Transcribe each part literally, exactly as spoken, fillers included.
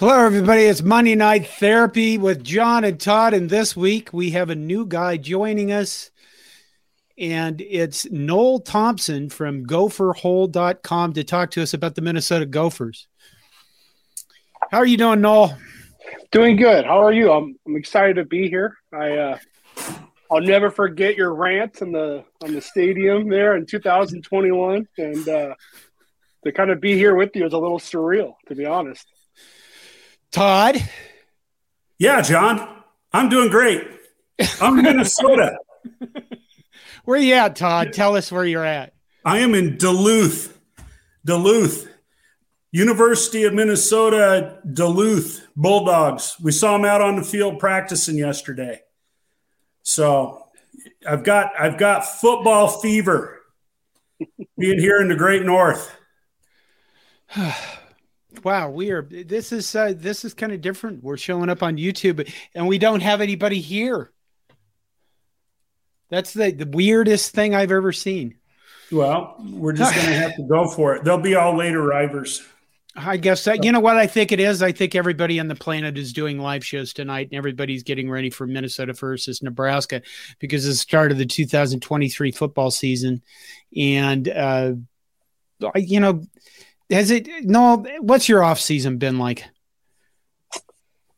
Hello, everybody. It's Monday Night Therapy with John and Todd, and this week we have a new guy joining us, and it's Noel Thompson from gopher hole dot com to talk to us about the Minnesota Gophers. How are you doing, Noel? Doing good. How are you? I'm, I'm excited to be here. I, uh, I'll never forget your rant on the on the stadium there in two thousand twenty-one, and uh, to kind of be here with you is a little surreal, to be honest. Todd? Yeah, John. I'm doing great. I'm in Minnesota. Where are you at, Todd? Tell us where you're at. I am in Duluth. Duluth. University of Minnesota, Duluth Bulldogs. We saw them out on the field practicing yesterday. So I've got I've got football fever being here in the Great North. Wow, we are. This is uh, this is kind of different. We're showing up on YouTube, and we don't have anybody here. That's the, the weirdest thing I've ever seen. Well, we're just going to have to go for it. They'll be all late arrivers. I guess that, you know what I think it is. I think everybody on the planet is doing live shows tonight, and everybody's getting ready for Minnesota versus Nebraska because it's the start of the two thousand twenty-three football season, and uh, I, you know. Has it, Noel, what's your off season been like?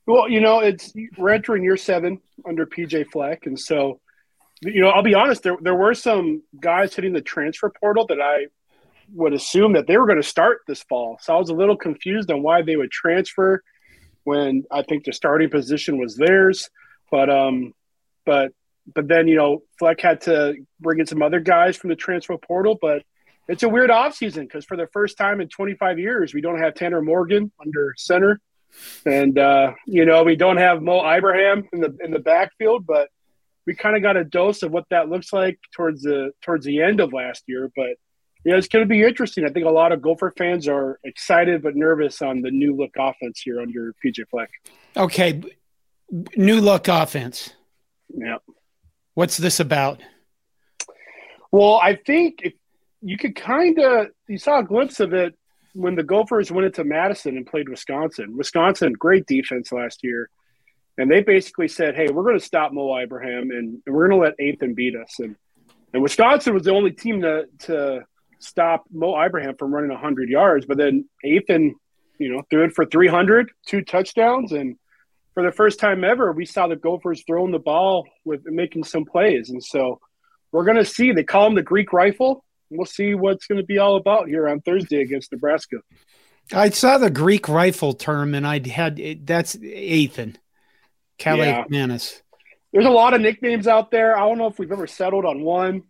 Well, you know, it's we're entering year seven under P J Fleck, and so, you know, I'll be honest, there there were some guys hitting the transfer portal that I would assume that they were going to start this fall. So I was a little confused on why they would transfer when I think the starting position was theirs. But um, but but then you know, Fleck had to bring in some other guys from the transfer portal, but. It's a weird offseason because for the first time in twenty-five years, we don't have Tanner Morgan under center. And, uh, you know, we don't have Mo Ibrahim in the in the backfield, but we kind of got a dose of what that looks like towards the towards the end of last year. But, you know, it's going to be interesting. I think a lot of Gopher fans are excited but nervous on the new-look offense here under P J Fleck. Okay, new-look offense. Yeah. What's this about? Well, I think – if you could kind of – you saw a glimpse of it when the Gophers went into Madison and played Wisconsin. Wisconsin, great defense last year. And they basically said, hey, we're going to stop Mo Ibrahim, and we're going to let Athan beat us. And and Wisconsin was the only team to, to stop Mo Ibrahim from running one hundred yards. But then Athan, you know, threw it for three hundred, two touchdowns. And for the first time ever, we saw the Gophers throwing the ball with making some plays. And so we're going to see – they call them the Greek Rifle. We'll see what's going to be all about here on Thursday against Nebraska. I saw the Greek Rifle term, and I had – that's Athan Kaliakmanis. Yeah. There's a lot of nicknames out there. I don't know if we've ever settled on one.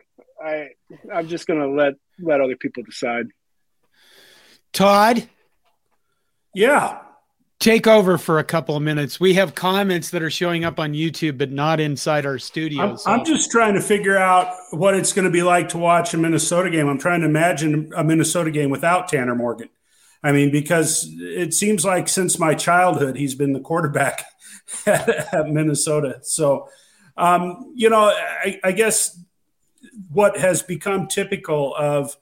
I, I'm just going to let let other people decide. Todd? Yeah. Take over for a couple of minutes. We have comments that are showing up on YouTube, but not inside our studio. I'm, so. I'm just trying to figure out what it's going to be like to watch a Minnesota game. I'm trying to imagine a Minnesota game without Tanner Morgan. I mean, because it seems like since my childhood, he's been the quarterback at, at Minnesota. So, um, you know, I, I guess what has become typical of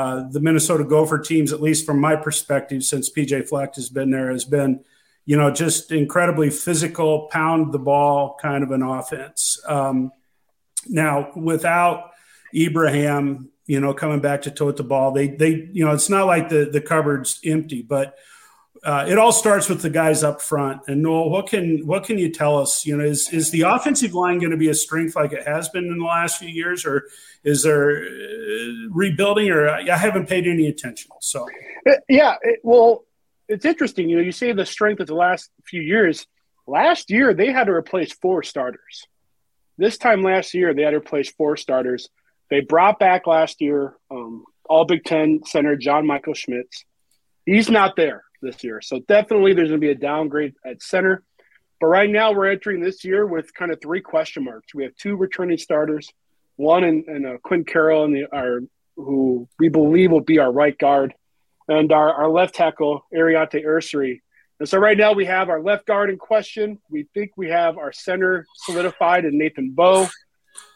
Uh, the Minnesota Gopher teams, at least from my perspective, since P J Fleck has been there, has been, you know, just incredibly physical, pound the ball kind of an offense. Um, now, without Ibrahim, you know, coming back to tote the ball, they, they, you know, it's not like the the cupboard's empty, but uh, it all starts with the guys up front. And Noel, what can what can you tell us? You know, is is the offensive line going to be a strength like it has been in the last few years, or is there rebuilding, or I haven't paid any attention. So, yeah, it, well, it's interesting. You know, you say the strength of the last few years. Last year, they had to replace four starters. This time last year, they had to replace four starters. They brought back last year um, all Big Ten center John Michael Schmitz. He's not there this year. So definitely there's going to be a downgrade at center. But right now we're entering this year with kind of three question marks. We have two returning starters. One and, and uh, Quinn Carroll, and the, our, who we believe will be our right guard, and our, our left tackle, Ariate Ursary. And so right now we have our left guard in question. We think we have our center solidified in Nathan Bowe.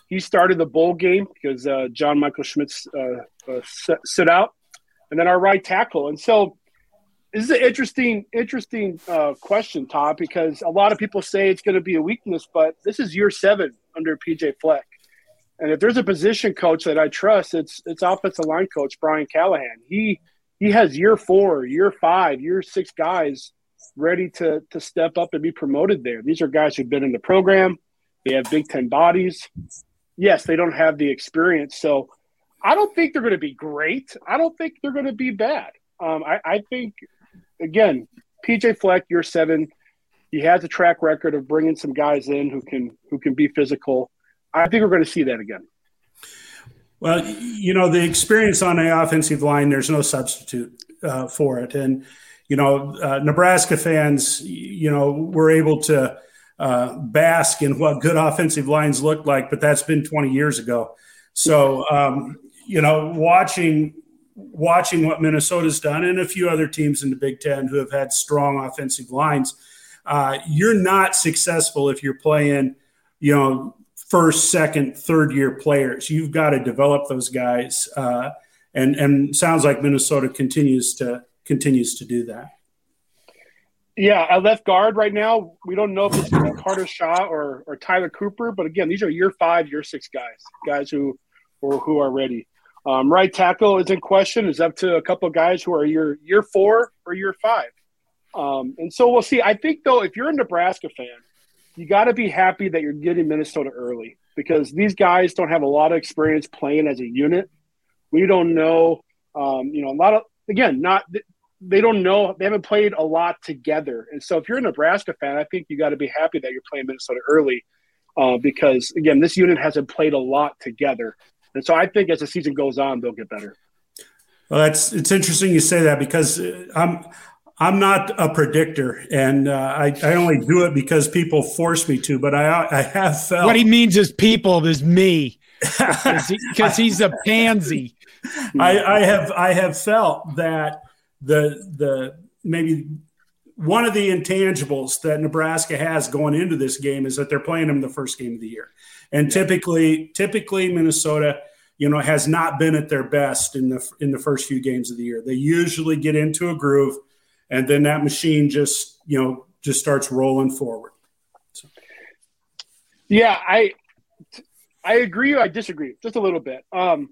He started the bowl game because uh, John Michael Schmitz uh, uh, sit out. And then our right tackle. And so This is an interesting, interesting uh, question, Todd, because a lot of people say it's going to be a weakness, but this is year seven under P J Fleck. And if there's a position coach that I trust, it's it's offensive line coach Brian Callahan. He he has year four, year five, year six guys ready to to step up and be promoted there. These are guys who've been in the program. They have Big Ten bodies. Yes, they don't have the experience. So I don't think they're going to be great. I don't think they're going to be bad. Um, I, I think, again, P J Fleck, year seven, he has a track record of bringing some guys in who can who can be physical. I think we're going to see that again. Well, you know, the experience on the offensive line, there's no substitute uh, for it. And, you know, uh, Nebraska fans, you know, were able to uh, bask in what good offensive lines looked like, but that's been twenty years ago. So, um, you know, watching watching what Minnesota's done and a few other teams in the Big Ten who have had strong offensive lines, uh, you're not successful if you're playing, you know, first, second, third-year players. You've got to develop those guys, uh, and and sounds like Minnesota continues to continues to do that. Yeah, at left guard right now, we don't know if it's Carter Shaw or or Tyler Cooper, but again, these are year five, year six guys, guys who or who are ready. Um, right tackle is in question. It's up to a couple of guys who are year year four or year five, um, and so we'll see. I think though, if you're a Nebraska fan, you got to be happy that you're getting Minnesota early because these guys don't have a lot of experience playing as a unit. We don't know, um, you know, a lot of, again, not, they don't know, they haven't played a lot together. And so if you're a Nebraska fan, I think you got to be happy that you're playing Minnesota early uh, because, again, this unit hasn't played a lot together. And so I think as the season goes on, they'll get better. Well, that's, it's interesting you say that because I'm, I'm not a predictor, and uh, I, I only do it because people force me to, but I I have felt. What he means is people is me, because he, he's a pansy. I, I have I have felt that the the maybe one of the intangibles that Nebraska has going into this game is that they're playing them the first game of the year. And typically typically Minnesota, you know, has not been at their best in the in the first few games of the year. They usually get into a groove. And then that machine just, you know, just starts rolling forward. So. Yeah, I I agree. I disagree just a little bit. Um,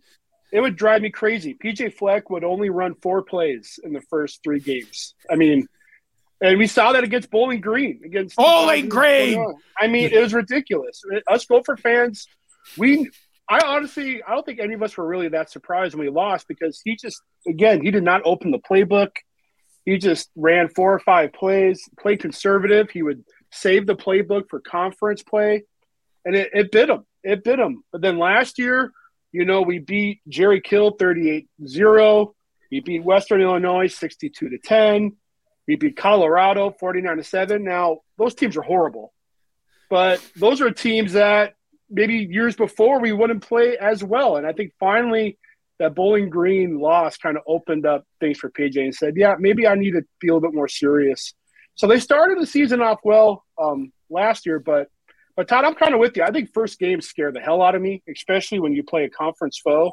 it would drive me crazy. P J Fleck would only run four plays in the first three games. I mean, and we saw that against Bowling Green. Against Bowling Green! I mean, it was ridiculous. Us Gopher fans, we – I honestly – I don't think any of us were really that surprised when we lost because he just – again, he did not open the playbook. He just ran four or five plays, played conservative. He would save the playbook for conference play, and it, it bit him. It bit him. But then last year, you know, we beat Jerry Kill thirty-eight to zero. We beat Western Illinois sixty-two to ten. We beat Colorado forty-nine to seven. Now, those teams are horrible. But those are teams that maybe years before we wouldn't play as well. And I think finally – that Bowling Green loss kind of opened up things for P J and said, yeah, maybe I need to be a little bit more serious. So they started the season off well um, last year, but but Todd, I'm kind of with you. I think first games scare the hell out of me, especially when you play a conference foe.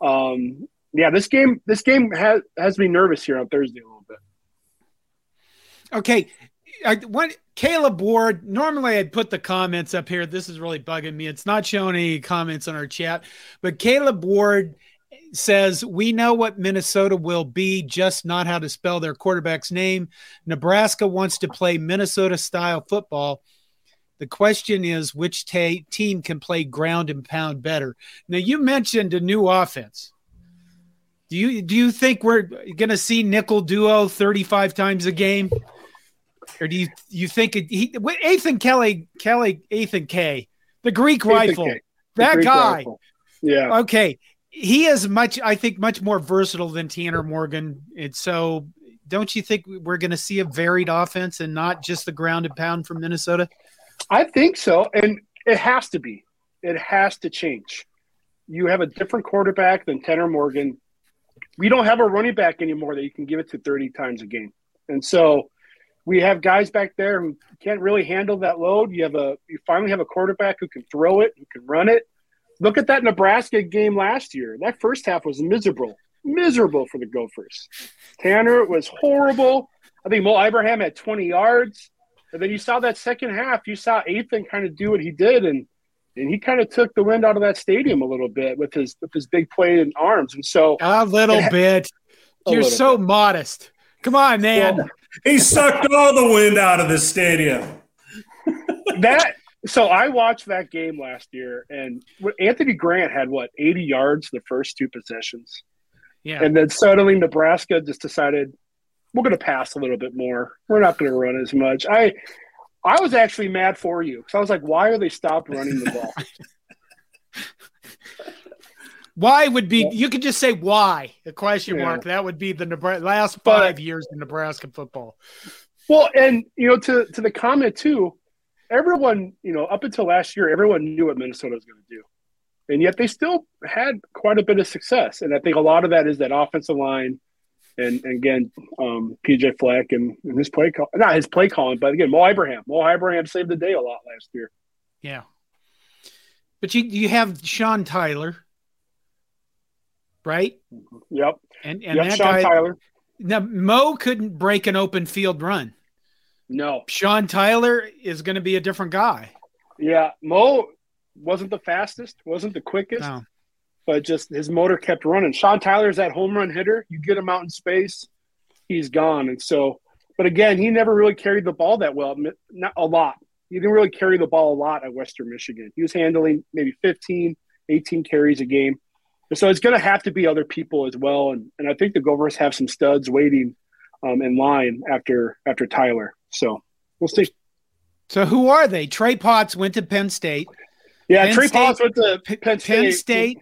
Um, yeah, this game this game has, has me nervous here on Thursday a little bit. Okay. I, what, Caleb Ward, normally I'd put the comments up here. This is really bugging me. It's not showing any comments on our chat, but Caleb Ward – says, we know what Minnesota will be, just not how to spell their quarterback's name. Nebraska wants to play Minnesota-style football. The question is, which t- team can play ground and pound better? Now, you mentioned a new offense. Do you do you think we're going to see nickel duo thirty-five times a game? Or do you you think it, he, Athan Kelly, Kelly, Athan K, the Greek Athan rifle, K. The that Greek guy. Rifle. Yeah. Okay. He is much, I think, much more versatile than Tanner Morgan. And so don't you think we're going to see a varied offense and not just the ground and pound from Minnesota? I think so. And it has to be. It has to change. You have a different quarterback than Tanner Morgan. We don't have a running back anymore that you can give it to thirty times a game. And so we have guys back there who can't really handle that load. You have a, you finally have a quarterback who can throw it, who can run it. Look at that Nebraska game last year. That first half was miserable. miserable for the Gophers. Tanner was horrible. I think Mo Ibrahim had twenty yards. And then you saw that second half, you saw Athan kind of do what he did, and and he kind of took the wind out of that stadium a little bit with his with his big play in arms. And so a little it, bit. A You're little so bit. modest. Come on, man. Well, he sucked all the wind out of the stadium. that so I watched that game last year, and Anthony Grant had what eighty yards the first two possessions. Yeah. And then suddenly Nebraska just decided we're going to pass a little bit more. We're not going to run as much. I I was actually mad for you because I was like, why are they stopped running the ball? Why would be – you could just say why, a question yeah. mark. That would be the Nebraska, last five but, years in Nebraska football. Well, and, you know, to, to the comment too, everyone, you know, up until last year, everyone knew what Minnesota was going to do. And yet they still had quite a bit of success. And I think a lot of that is that offensive line and, and again, um, P J Fleck and, and his play call – not his play calling, but again, Mo Ibrahim. Mo Ibrahim saved the day a lot last year. Yeah. But you, you have Sean Tyler – right? Yep. And and yep, that Sean guy, Tyler. Now, Mo couldn't break an open field run. No. Sean Tyler is going to be a different guy. Yeah. Mo wasn't the fastest, wasn't the quickest, no. but just his motor kept running. Sean Tyler's that home run hitter. You get him out in space, he's gone. And so, but again, he never really carried the ball that well, not a lot. He didn't really carry the ball a lot at Western Michigan. He was handling maybe fifteen, eighteen carries a game. So it's going to have to be other people as well, and, and I think the Gophers have some studs waiting um, in line after after Tyler. So we'll see. So who are they? Trey Potts went to Penn State. Yeah, Penn Trey State, Potts went to P- Penn State. Penn State,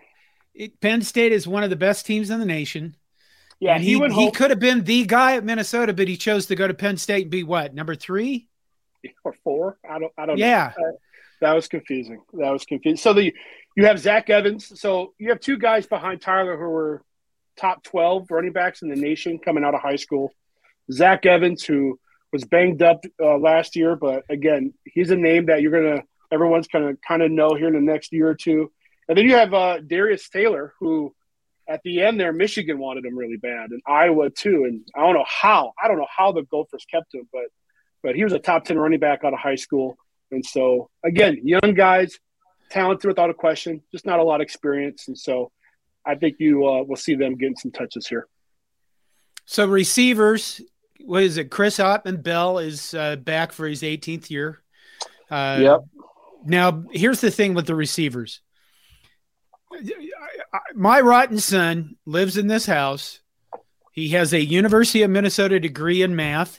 it, Penn State is one of the best teams in the nation. Yeah, and he he, would he could have been the guy at Minnesota, but he chose to go to Penn State and be what, number three or four? I don't. I don't. Yeah. know. Yeah. That was confusing. That was confusing. So the you have Zach Evans. So you have two guys behind Tyler who were top twelve running backs in the nation coming out of high school. Zach Evans, who was banged up uh, last year, but again, he's a name that you're gonna everyone's gonna kind of know here in the next year or two. And then you have uh, Darius Taylor, who at the end there, Michigan wanted him really bad, and Iowa too. And I don't know how. I don't know how the Gophers kept him, but but he was a top ten running back out of high school. And so, again, young guys, talented without a question, just not a lot of experience. And so I think you uh, will see them getting some touches here. So receivers, what is it? Chris Autman-Bell is uh, back for his eighteenth year. Uh, yep. Now, here's the thing with the receivers. My rotten son lives in this house. He has a University of Minnesota degree in math.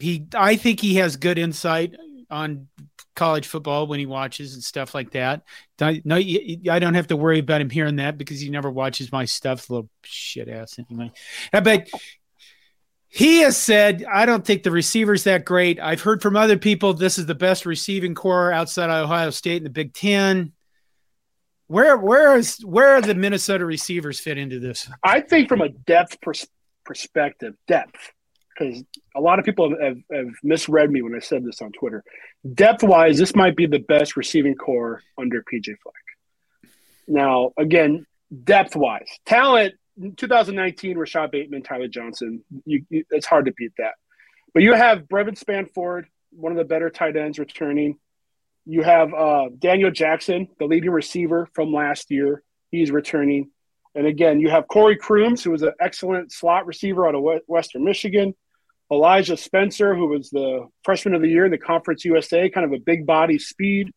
He, I think he has good insight on college football when he watches and stuff like that. No, I don't have to worry about him hearing that because he never watches my stuff. Little shit ass anyway. But he has said, I don't think the receiver's that great. I've heard from other people this is the best receiving corps outside of Ohio State in the Big Ten. Where where is where are the Minnesota receivers fit into this? I think from a depth pers- perspective, depth. Because a lot of people have, have misread me when I said this on Twitter. Depth-wise, this might be the best receiving corps under P J Fleck. Now, again, depth-wise. Talent, two thousand nineteen, Rashad Bateman, Tyler Johnson. You, you, it's hard to beat that. But you have Brevyn Spann-Ford, one of the better tight ends returning. You have uh, Daniel Jackson, the leading receiver from last year. He's returning. And, again, you have Corey Crooms, who was an excellent slot receiver out of Western Michigan. Elijah Spencer, who was the freshman of the year in the Conference U S A, kind of a big body speed.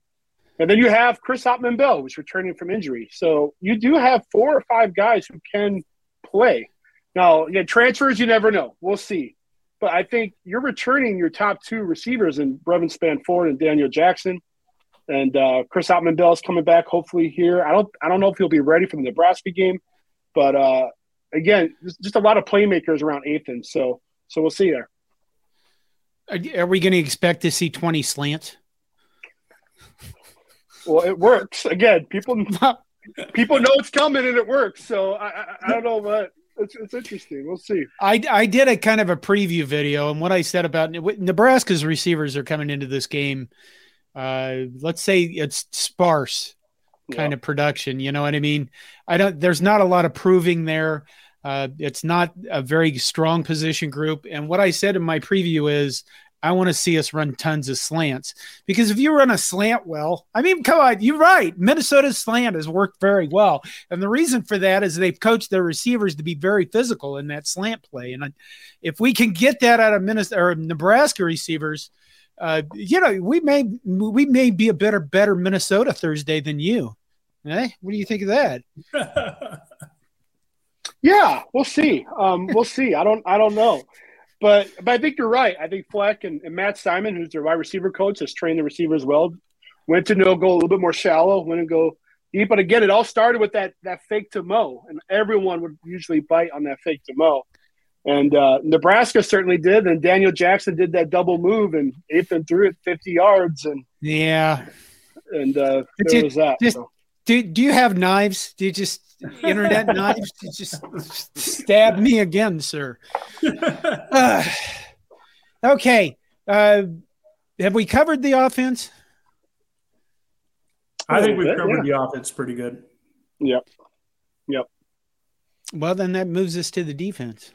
And then you have Chris Autman-Bell, who's returning from injury. So you do have four or five guys who can play. Now, again, transfers, you never know. We'll see. But I think you're returning your top two receivers in Brevyn Spann-Ford and Daniel Jackson. And uh, Chris Autman-Bell is coming back hopefully here. I don't I don't know if he'll be ready for the Nebraska game. But, uh, again, just a lot of playmakers around Athan. So, So we'll see there. Are, are we going to expect to see twenty slants? Well, it works. Again, people people know it's coming and it works. So I, I, I don't know, but it's, it's interesting. We'll see. I, I did a kind of a preview video, and what I said about Nebraska's receivers are coming into this game, uh, let's say it's sparse. kind yeah. of production. You know what I mean? I don't, there's not a lot of proving there. Uh, it's not a very strong position group. And what I said in my preview is I want to see us run tons of slants, because if you run a slant well, I mean, come on, you're right. Minnesota's slant has worked very well. And the reason for that is they've coached their receivers to be very physical in that slant play. And if we can get that out of Minnesota or Nebraska receivers, uh, you know, we may we may be a better, better Minnesota Thursday than you. Eh? What do you think of that? Yeah, we'll see. Um, we'll see. I don't I don't know. But but I think you're right. I think Fleck and, and Matt Simon, who's their wide receiver coach, has trained the receivers well. Went to no go a little bit more shallow, went and go deep. But again, it all started with that that fake to Mo, and everyone would usually bite on that fake to Mo. And uh, Nebraska certainly did. And Daniel Jackson did that double move and Athan threw it fifty yards. And yeah, and uh, there was that. Just, so. do do you have knives? Do you just? Internet knives to just stab me again, sir. Uh, okay. Uh, have we covered the offense? I think we've bit, covered yeah. the offense pretty good. Yep. Yep. Well, then that moves us to the defense.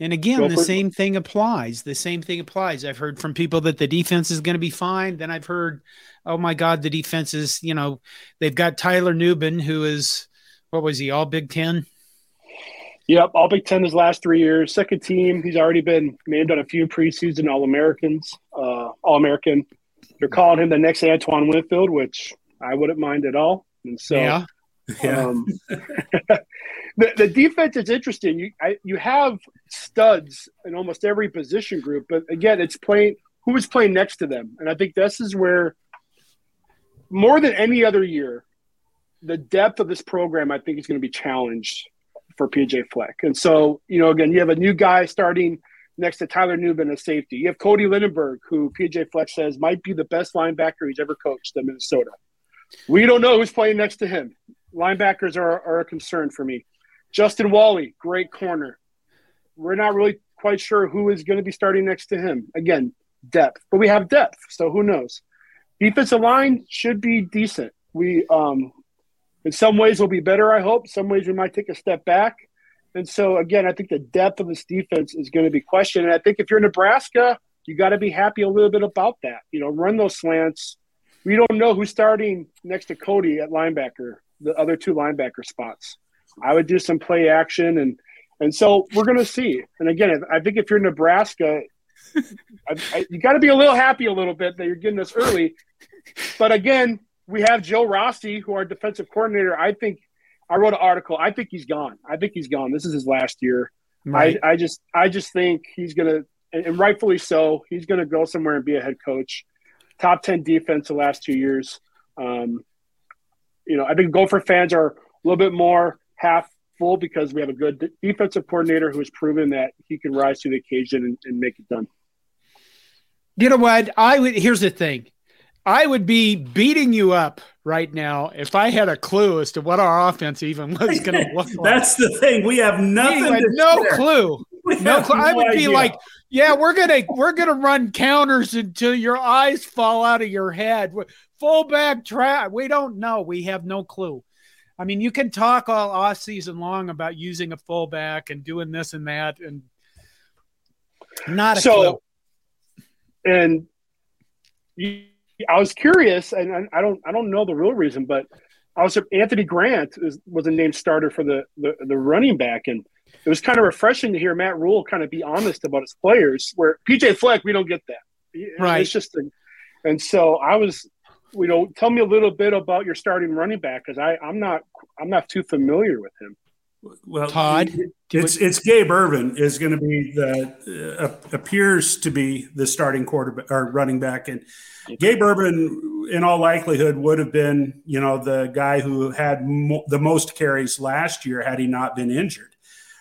And again, Go the same it. thing applies. The same thing applies. I've heard from people that the defense is going to be fine. Then I've heard, oh, my God, the defense is, you know, they've got Tyler Nubin, who is, what was he, all Big Ten? Yep, all Big Ten his last three years. Second team, he's already been named on a few preseason All-Americans, uh, All-American. They're calling him the next Antoine Winfield, which I wouldn't mind at all. And so, yeah. Yeah. um, the, the defense is interesting. You I, you have studs in almost every position group, but again, it's playing who is playing next to them. And I think this is where, more than any other year, the depth of this program I think is going to be challenged for P J Fleck. And so, you know, again, you have a new guy starting next to Tyler Nubin as safety. You have Cody Lindenberg, who P J Fleck says might be the best linebacker he's ever coached in Minnesota. We don't know who's playing next to him. Linebackers are, are a concern for me. Justin Wally, great corner. We're not really quite sure who is going to be starting next to him. Again, depth. But we have depth, so who knows? Defensive line should be decent. We, um, in some ways, will be better, I hope. Some ways we might take a step back. And so, again, I think the depth of this defense is going to be questioned. And I think if you're Nebraska, you got to be happy a little bit about that. You know, run those slants. We don't know who's starting next to Cody at linebacker. The other two linebacker spots. I would do some play action, and and so we're going to see. And again, I think if you're Nebraska, I, I, you got to be a little happy a little bit that you're getting this early. But again, we have Joe Rossi, who our defensive coordinator. I think I wrote an article. I think he's gone. I think he's gone. This is his last year. Right. I, I just I just think he's going to, and rightfully so, he's going to go somewhere and be a head coach. Top ten defense the last two years. Um, You know, I think Gopher fans are a little bit more half full because we have a good defensive coordinator who has proven that he can rise to the occasion and, and make it done. You know what? I would. Here's the thing. I would be beating you up right now if I had a clue as to what our offense even was going to look like. That's the thing. We have nothing. Anyway, to no share. clue. We no clue. No I would idea. be like, yeah, we're gonna we're gonna run counters until your eyes fall out of your head. Fullback trap. We don't know. We have no clue. I mean, you can talk all off season long about using a fullback and doing this and that, and not a so, clue. And you, I was curious, and I don't, I don't know the real reason, but I was Anthony Grant is, was a named starter for the, the the running back, and it was kind of refreshing to hear Matt Rhule kind of be honest about his players. Where P J Fleck, we don't get that. Right. It's just, a, and so I was. You know, tell me a little bit about your starting running back because I'm not I'm not too familiar with him. Well, Todd, it's it's Gabe Ervin is going to be the uh, appears to be the starting quarterback or running back, and Gabe Ervin, in all likelihood, would have been you know the guy who had mo- the most carries last year had he not been injured,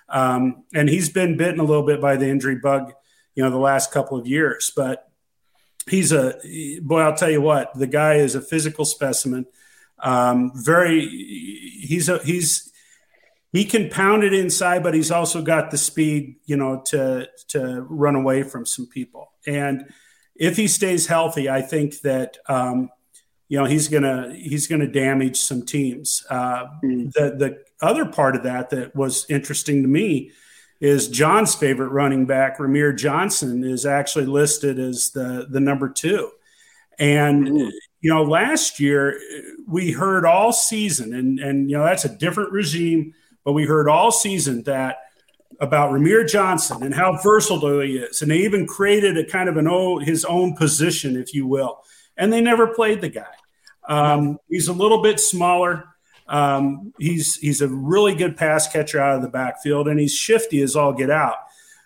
um, and he's been bitten a little bit by the injury bug, you know, the last couple of years, but. He's a boy. I'll tell you what, the guy is a physical specimen. Um, very, he's a, he's, he can pound it inside, but he's also got the speed, you know, to, to run away from some people. And if he stays healthy, I think that, um, you know, he's gonna he's gonna damage some teams. Uh, mm. The the other part of that that was interesting to me is John's favorite running back, Rahmir Johnson, is actually listed as the the number two. And mm. you know, last year we heard all season, and and you know that's a different regime, but we heard all season that about Rahmir Johnson and how versatile he is, and they even created a kind of an old, his own position, if you will. And they never played the guy. Um, he's a little bit smaller. Um, he's he's a really good pass catcher out of the backfield, and he's shifty as all get out.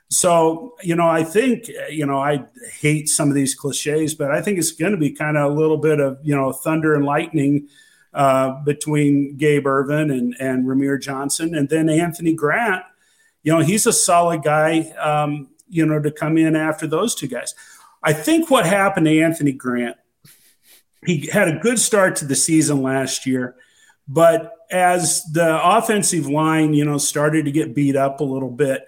So, you know, I think, you know, I hate some of these cliches, but I think it's going to be kind of a little bit of, you know, thunder and lightning uh, between Gabe Ervin and, and Rahmir Johnson. And then Anthony Grant, you know, he's a solid guy, um, you know, to come in after those two guys. I think what happened to Anthony Grant, he had a good start to the season last year, but as the offensive line, you know, started to get beat up a little bit,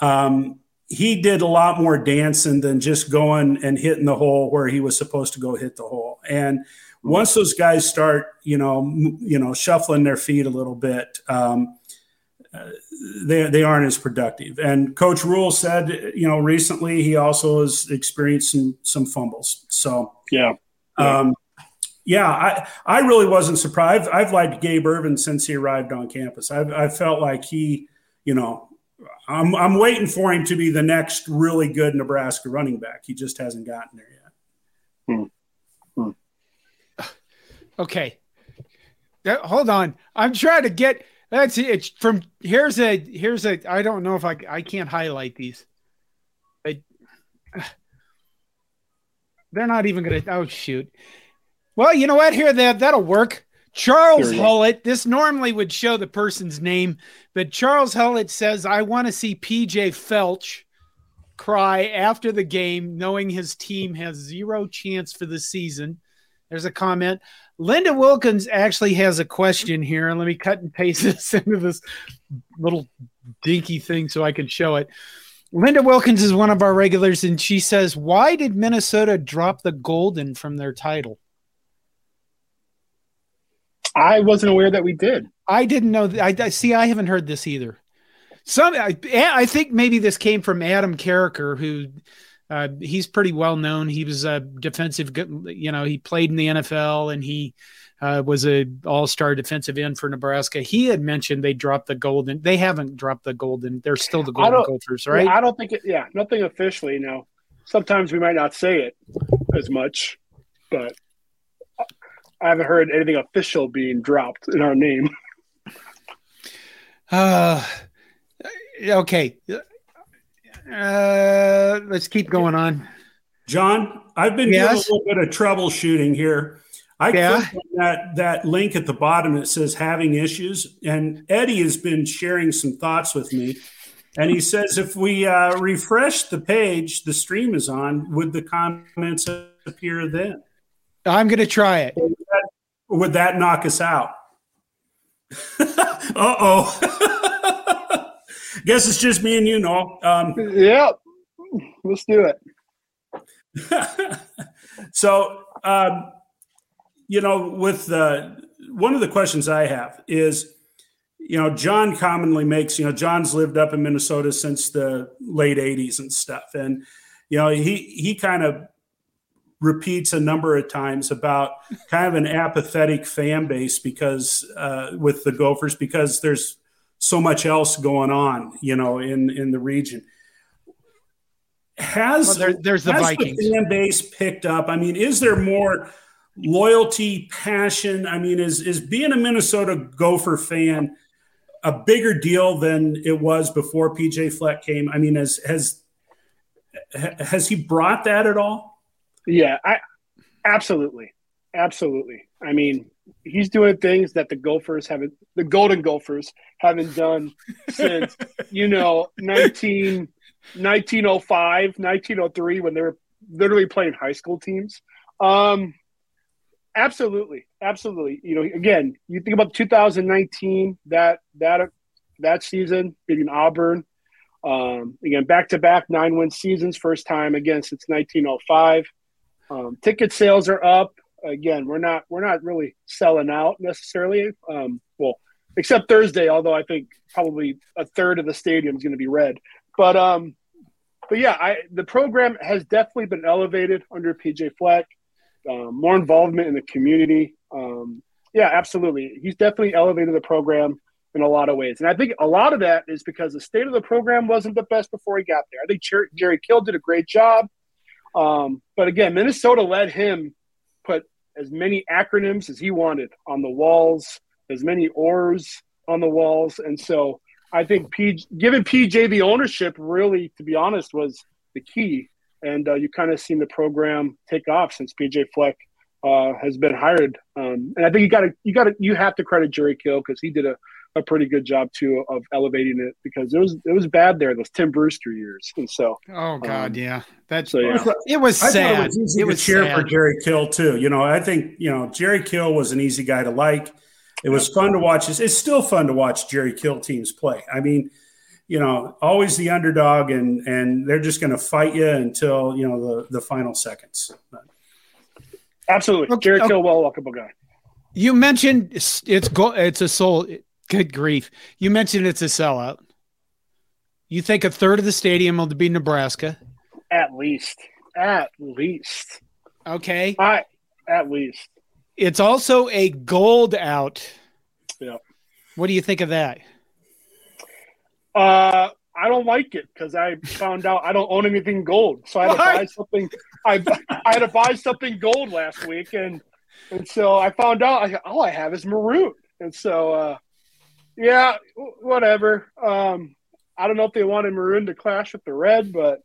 um, he did a lot more dancing than just going and hitting the hole where he was supposed to go hit the hole. And once those guys start, you know, m- you know, shuffling their feet a little bit, um, uh, they they aren't as productive. And Coach Rhule said, you know, recently he also has experienced some some fumbles. So yeah, yeah. Um, Yeah, I, I really wasn't surprised. I've, I've liked Gabe Ervin since he arrived on campus. I've, I felt like he, you know, I'm I'm waiting for him to be the next really good Nebraska running back. He just hasn't gotten there yet. Hmm. Hmm. Okay, that, hold on. I'm trying to get that's it's from here's a here's a. I don't know if I I can't highlight these. I, they're not even gonna. Oh shoot. Well, you know what? Here, that, that'll work. Charles Hullett, this normally would show the person's name, but Charles Hullett says, I want to see P J Felch cry after the game, knowing his team has zero chance for the season. There's a comment. Linda Wilkins actually has a question here, and let me cut and paste this into this little dinky thing so I can show it. Linda Wilkins is one of our regulars, and she says, why did Minnesota drop the Golden from their title? I wasn't aware that we did. I didn't know. Th- I, I see. I haven't heard this either. Some, I, I think maybe this came from Adam Carricker, who uh, he's pretty well known. He was a defensive, you know, he played in the N F L and he uh, was a all-star defensive end for Nebraska. He had mentioned they dropped the Golden. They haven't dropped the Golden. They're still the Golden Gophers, right? Yeah, I don't think. It, yeah, nothing officially. No. Sometimes we might not say it as much, but. I haven't heard anything official being dropped in our name. Uh, okay. Uh, let's keep going on. John, I've been yes. doing a little bit of troubleshooting here. I yeah. clicked on that, that link at the bottom that says having issues, and Eddie has been sharing some thoughts with me. And he says if we uh, refresh the page the stream is on, would the comments appear then? I'm going to try it. Would that, would that knock us out? Uh-oh. Guess it's just me and you, Noel. Um, yep. Let's do it. So, um, you know, with uh, one of the questions I have is, you know, John commonly makes, you know, John's lived up in Minnesota since the late eighties and stuff. And, you know, he, he kind of repeats a number of times about kind of an apathetic fan base because uh, with the Gophers, because there's so much else going on, you know, in, in the region. Has, well, there, there's the, has Vikings. The fan base picked up? I mean, is there more loyalty, passion? I mean, is, is being a Minnesota Gopher fan a bigger deal than it was before P J Fleck came? I mean, has, has, has he brought that at all? Yeah, I absolutely, absolutely. I mean, he's doing things that the Gophers haven't, the Golden Gophers haven't done since, you know, nineteen oh five, nineteen oh three, when they were literally playing high school teams. Um, absolutely, absolutely. You know, again, you think about two thousand nineteen, that that that season, beating Auburn. Um, again, back-to-back nine-win seasons, first time again since nineteen oh five. Um, ticket sales are up. again, we're not we're not really selling out necessarily. Um, well, except Thursday, although I think probably a third of the stadium is going to be red. But um, but yeah, I the program has definitely been elevated under P J Fleck. Uh, more involvement in the community. Um, yeah, absolutely. He's definitely elevated the program in a lot of ways. And I think a lot of that is because the state of the program wasn't the best before he got there. I think Jer- Jerry Kill did a great job. Um, but again, Minnesota let him put as many acronyms as he wanted on the walls, as many oars on the walls. And so I think P- giving P J the ownership really, to be honest, was the key. And uh, you kind of seen the program take off since P J Fleck uh, has been hired. Um, and I think you got to, you got to, you have to credit Jerry Kill because he did a, a pretty good job too of elevating it because it was it was bad there those Tim Brewster years. And so oh god, um, yeah, that's so, yeah. it was I sad. It was, easy it was to cheer sad. for Jerry Kill too. You know, I think you know Jerry Kill was an easy guy to like. It was fun to watch. It's, it's still fun to watch Jerry Kill teams play. I mean. You know, always the underdog, and, and they're just going to fight you until, you know, the, the final seconds. Absolutely. Okay, Jerry okay. Kilwell, walkable guy. You mentioned it's it's, go, it's a soul. Good grief. You mentioned it's a sellout. You think a third of the stadium will be Nebraska? At least. At least. Okay. I, at least. It's also a gold out. Yeah. What do you think of that? Uh, I don't like it because I found out I don't own anything gold, so I had to what? buy something. I I had to buy something gold last week, and and so I found out I, all I have is maroon, and so uh, yeah, whatever. Um, I don't know if they wanted maroon to clash with the red, but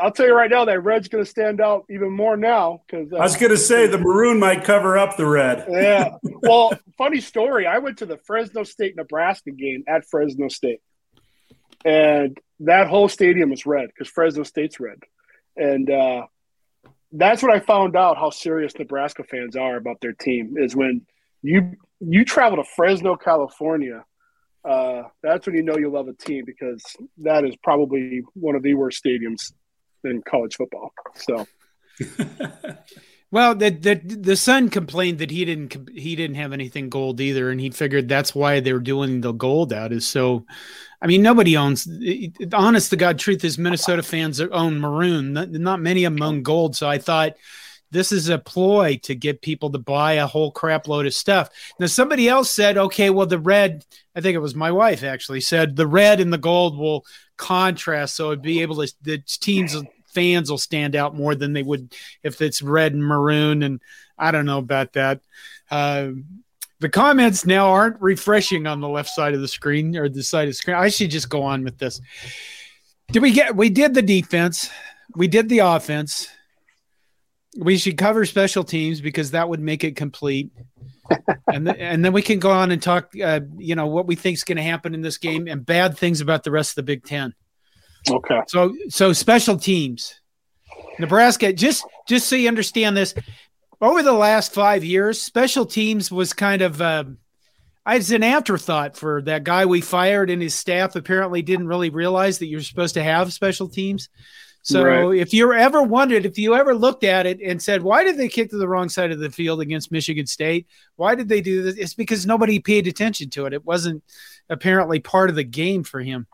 I'll tell you right now that red's going to stand out even more now because uh, I was going to say the maroon might cover up the red. Yeah. Well, funny story. I went to the Fresno State Nebraska game at Fresno State. And that whole stadium was red because Fresno State's red. And uh, that's when I found out how serious Nebraska fans are about their team is when you you travel to Fresno, California, uh, that's when you know you love a team because that is probably one of the worst stadiums in college football. So, well, the, the the son complained that he didn't he didn't have anything gold either, and he figured that's why they're doing the gold out is so – I mean, nobody owns – honest to God truth is Minnesota fans own maroon. Not, not many of them own gold, so I thought this is a ploy to get people to buy a whole crap load of stuff. Now, somebody else said, okay, well, the red – I think it was my wife actually said the red and the gold will contrast, so it'd be able to – the teams fans will stand out more than they would if it's red and maroon, and I don't know about that. Uh, The comments now aren't refreshing on the left side of the screen or the side of the screen. I should just go on with this. Did we get, we did the defense. We did the offense. We should cover special teams because that would make it complete. and, th- and then we can go on and talk, uh, you know, what we think is going to happen in this game and bad things about the rest of the Big Ten. Okay. So, so special teams, Nebraska, just, just so you understand this, over the last five years, special teams was kind of uh, it's an afterthought for that guy we fired, and his staff apparently didn't really realize that you're supposed to have special teams. So right. if you ever wondered, if you ever looked at it and said, why did they kick to the wrong side of the field against Michigan State? Why did they do this? It's because nobody paid attention to it. It wasn't apparently part of the game for him.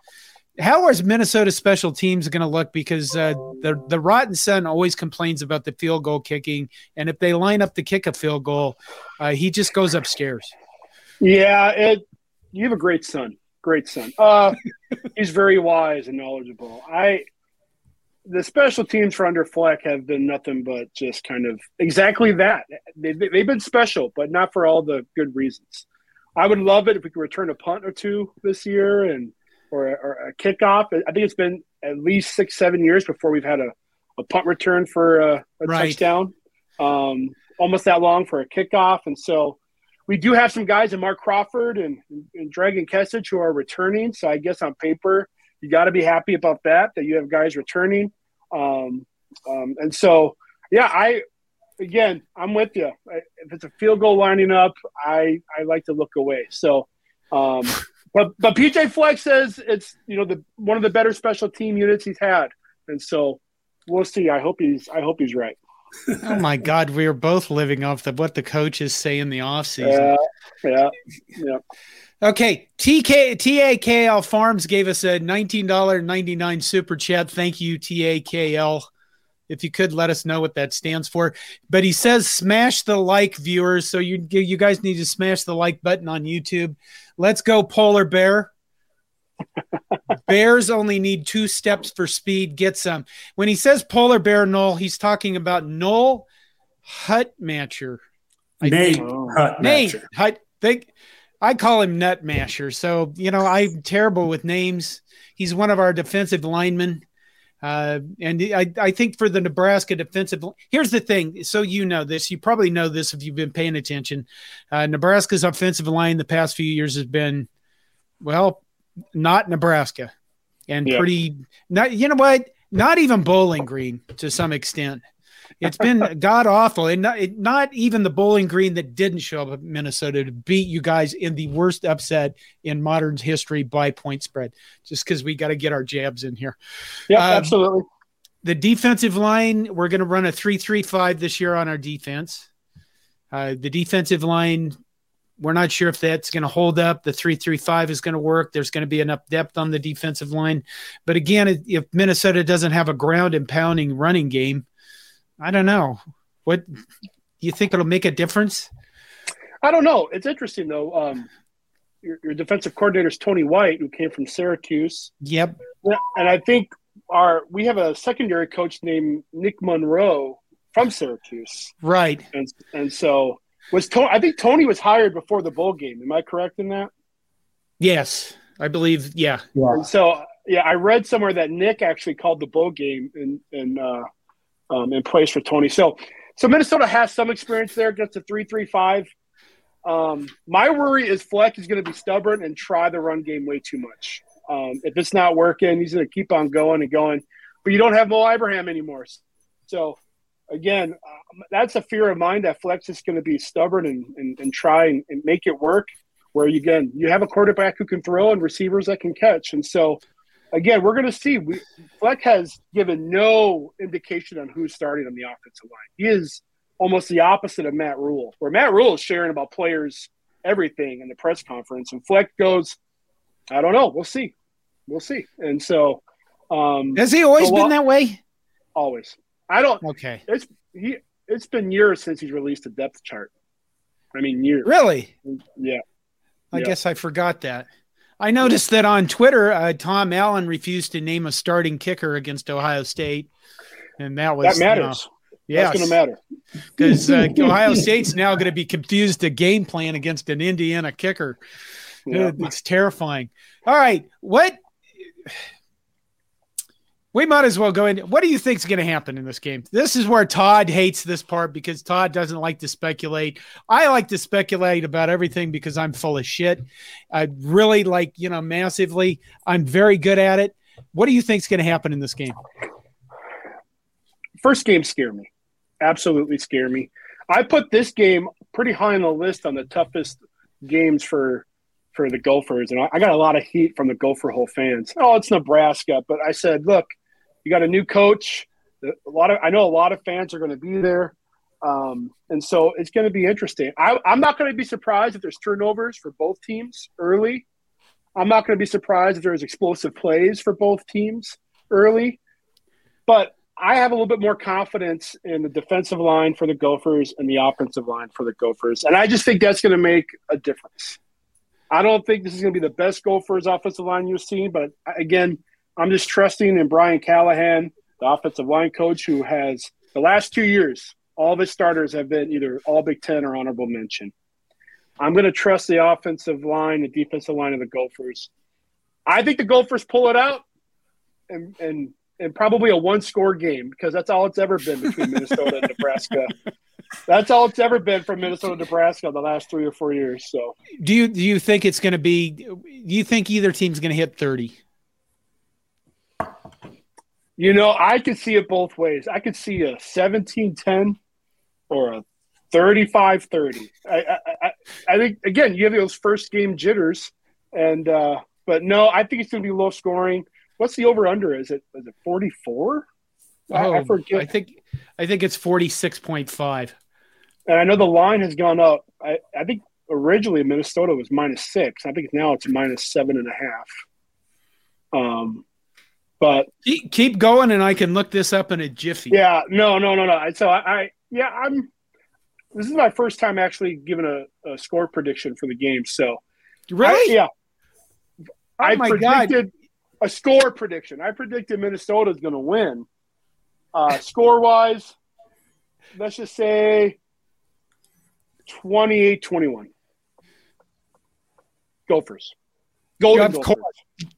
How is Minnesota's special teams going to look? Because uh, the the rotten son always complains about the field goal kicking, and if they line up to kick a field goal, uh, he just goes upstairs. Yeah, it, you have a great son, great son. Uh, he's very wise and knowledgeable. I the special teams for under Fleck have been nothing but just kind of exactly that. They, they, they've been special, but not for all the good reasons. I would love it if we could return a punt or two this year and. Or a, or a kickoff. I think it's been at least six, seven years before we've had a, a punt return for a, a right. touchdown, um, almost that long for a kickoff. And so we do have some guys in Mark Crawford and, and Dragan Kesich who are returning. So I guess on paper, you got to be happy about that, that you have guys returning. Um, um, and so, yeah, I again, I'm with you. I, if it's a field goal lining up, I, I like to look away. So um, – But but P J Fleck says it's you know the one of the better special team units he's had, and so we'll see. I hope he's I hope he's right. Oh my God, we are both living off the what the coaches say in the offseason. Yeah, yeah, yeah. Okay, T K T A K L Farms gave us a nineteen ninety-nine super chat. Thank you, T A K L. If you could let us know what that stands for. But he says smash the like, viewers. So you you guys need to smash the like button on YouTube. Let's go, Polar Bear. Bears only need two steps for speed. Get some. When he says Polar Bear Noel, he's talking about Noel Hutmatcher. I Nate think. Hutmatcher. Nate Hut. Think, I call him Nutmasher. So, you know, I'm terrible with names. He's one of our defensive linemen. Uh, and I, I think for the Nebraska defensive – here's the thing. So you know this. You probably know this if you've been paying attention. Uh, Nebraska's offensive line the past few years has been, well, not Nebraska. And yeah. pretty – not you know what? Not even Bowling Green to some extent. It's been god-awful. And not, it, not even the Bowling Green that didn't show up at Minnesota to beat you guys in the worst upset in modern history by point spread, just because we got to get our jabs in here. Yeah, um, absolutely. The defensive line, we're going to run a three three five this year on our defense. Uh, the defensive line, we're not sure if that's going to hold up. The three three five is going to work. There's going to be enough depth on the defensive line. But, again, if Minnesota doesn't have a ground-and-pounding running game, I don't know. What do you think it'll make a difference? I don't know. It's interesting though. Um, your, your defensive coordinator is Tony White, who came from Syracuse. Yep. And I think our we have a secondary coach named Nick Monroe from Syracuse. Right. And and so was Tony, I think Tony was hired before the bowl game. Am I correct in that? Yes, I believe. Yeah. yeah. And so yeah, I read somewhere that Nick actually called the bowl game and and. Uh, Um, in place for Tony. So so Minnesota has some experience there, gets a three three five. Um, my worry is Fleck is going to be stubborn and try the run game way too much. Um, if it's not working, he's going to keep on going and going. But you don't have Mo Ibrahim anymore. So, again, um, that's a fear of mine that Fleck's just going to be stubborn and, and, and try and, and make it work, where, you, again, you have a quarterback who can throw and receivers that can catch. And so – again, we're going to see. We, Fleck has given no indication on who's starting on the offensive line. He is almost the opposite of Matt Rhule, where Matt Rhule is sharing about players, everything in the press conference. And Fleck goes, I don't know. We'll see. We'll see. And so um, – has he always so been that way? Always. I don't – okay. It's he. It's been years since he's released a depth chart. I mean, years. Really? Yeah. I yeah. guess I forgot that. I noticed that on Twitter, uh, Tom Allen refused to name a starting kicker against Ohio State, and that was that matters. You know, yes. That's going to matter because uh, Ohio State's now going to be confused to game plan against an Indiana kicker. Yeah. Dude, it's terrifying. All right, what we might as well go into. What do you think is going to happen in this game? This is where Todd hates this part because Todd doesn't like to speculate. I like to speculate about everything because I'm full of shit. I really like, you know, massively. I'm very good at it. What do you think is going to happen in this game? First game scared me. Absolutely scared me. I put this game pretty high on the list on the toughest games for for the Gophers, and I got a lot of heat from the Gopher Hole fans. Oh, it's Nebraska. But I said, look, you got a new coach. A lot of I know a lot of fans are going to be there. Um, and so it's going to be interesting. I, I'm not going to be surprised if there's turnovers for both teams early. I'm not going to be surprised if there's explosive plays for both teams early. But I have a little bit more confidence in the defensive line for the Gophers and the offensive line for the Gophers. And I just think that's going to make a difference. I don't think this is going to be the best Gophers offensive line you've seen. But, again, I'm just trusting in Brian Callahan, the offensive line coach, who has the last two years, all of his starters have been either all Big Ten or honorable mention. I'm going to trust the offensive line, the defensive line of the Gophers. I think the Gophers pull it out and and, and probably a one-score game because that's all it's ever been between Minnesota and Nebraska. That's all it's ever been from Minnesota and Nebraska the last three or four years. So, do you do you think it's going to be? Do you think either team's going to hit thirty? You know, I could see it both ways. I could see a seventeen ten or a thirty-five thirty. I I, I, I think again, you have those first game jitters, and uh, but no, I think it's going to be low scoring. What's the over under? Is it is it forty-four? Oh, I, I forget. I think I think it's forty-six point five. And I know the line has gone up. I, I think originally Minnesota was minus six. I think now it's minus seven and a half. Um, but keep, keep going, and I can look this up in a jiffy. Yeah, no, no, no, no. So I, I yeah, I'm. This is my first time actually giving a, a score prediction for the game. So really, I, yeah, oh I my predicted God. a score prediction. I predicted Minnesota is going to win. Uh, score wise, let's just say twenty-eight twenty-one. Gophers. Golden Gophers.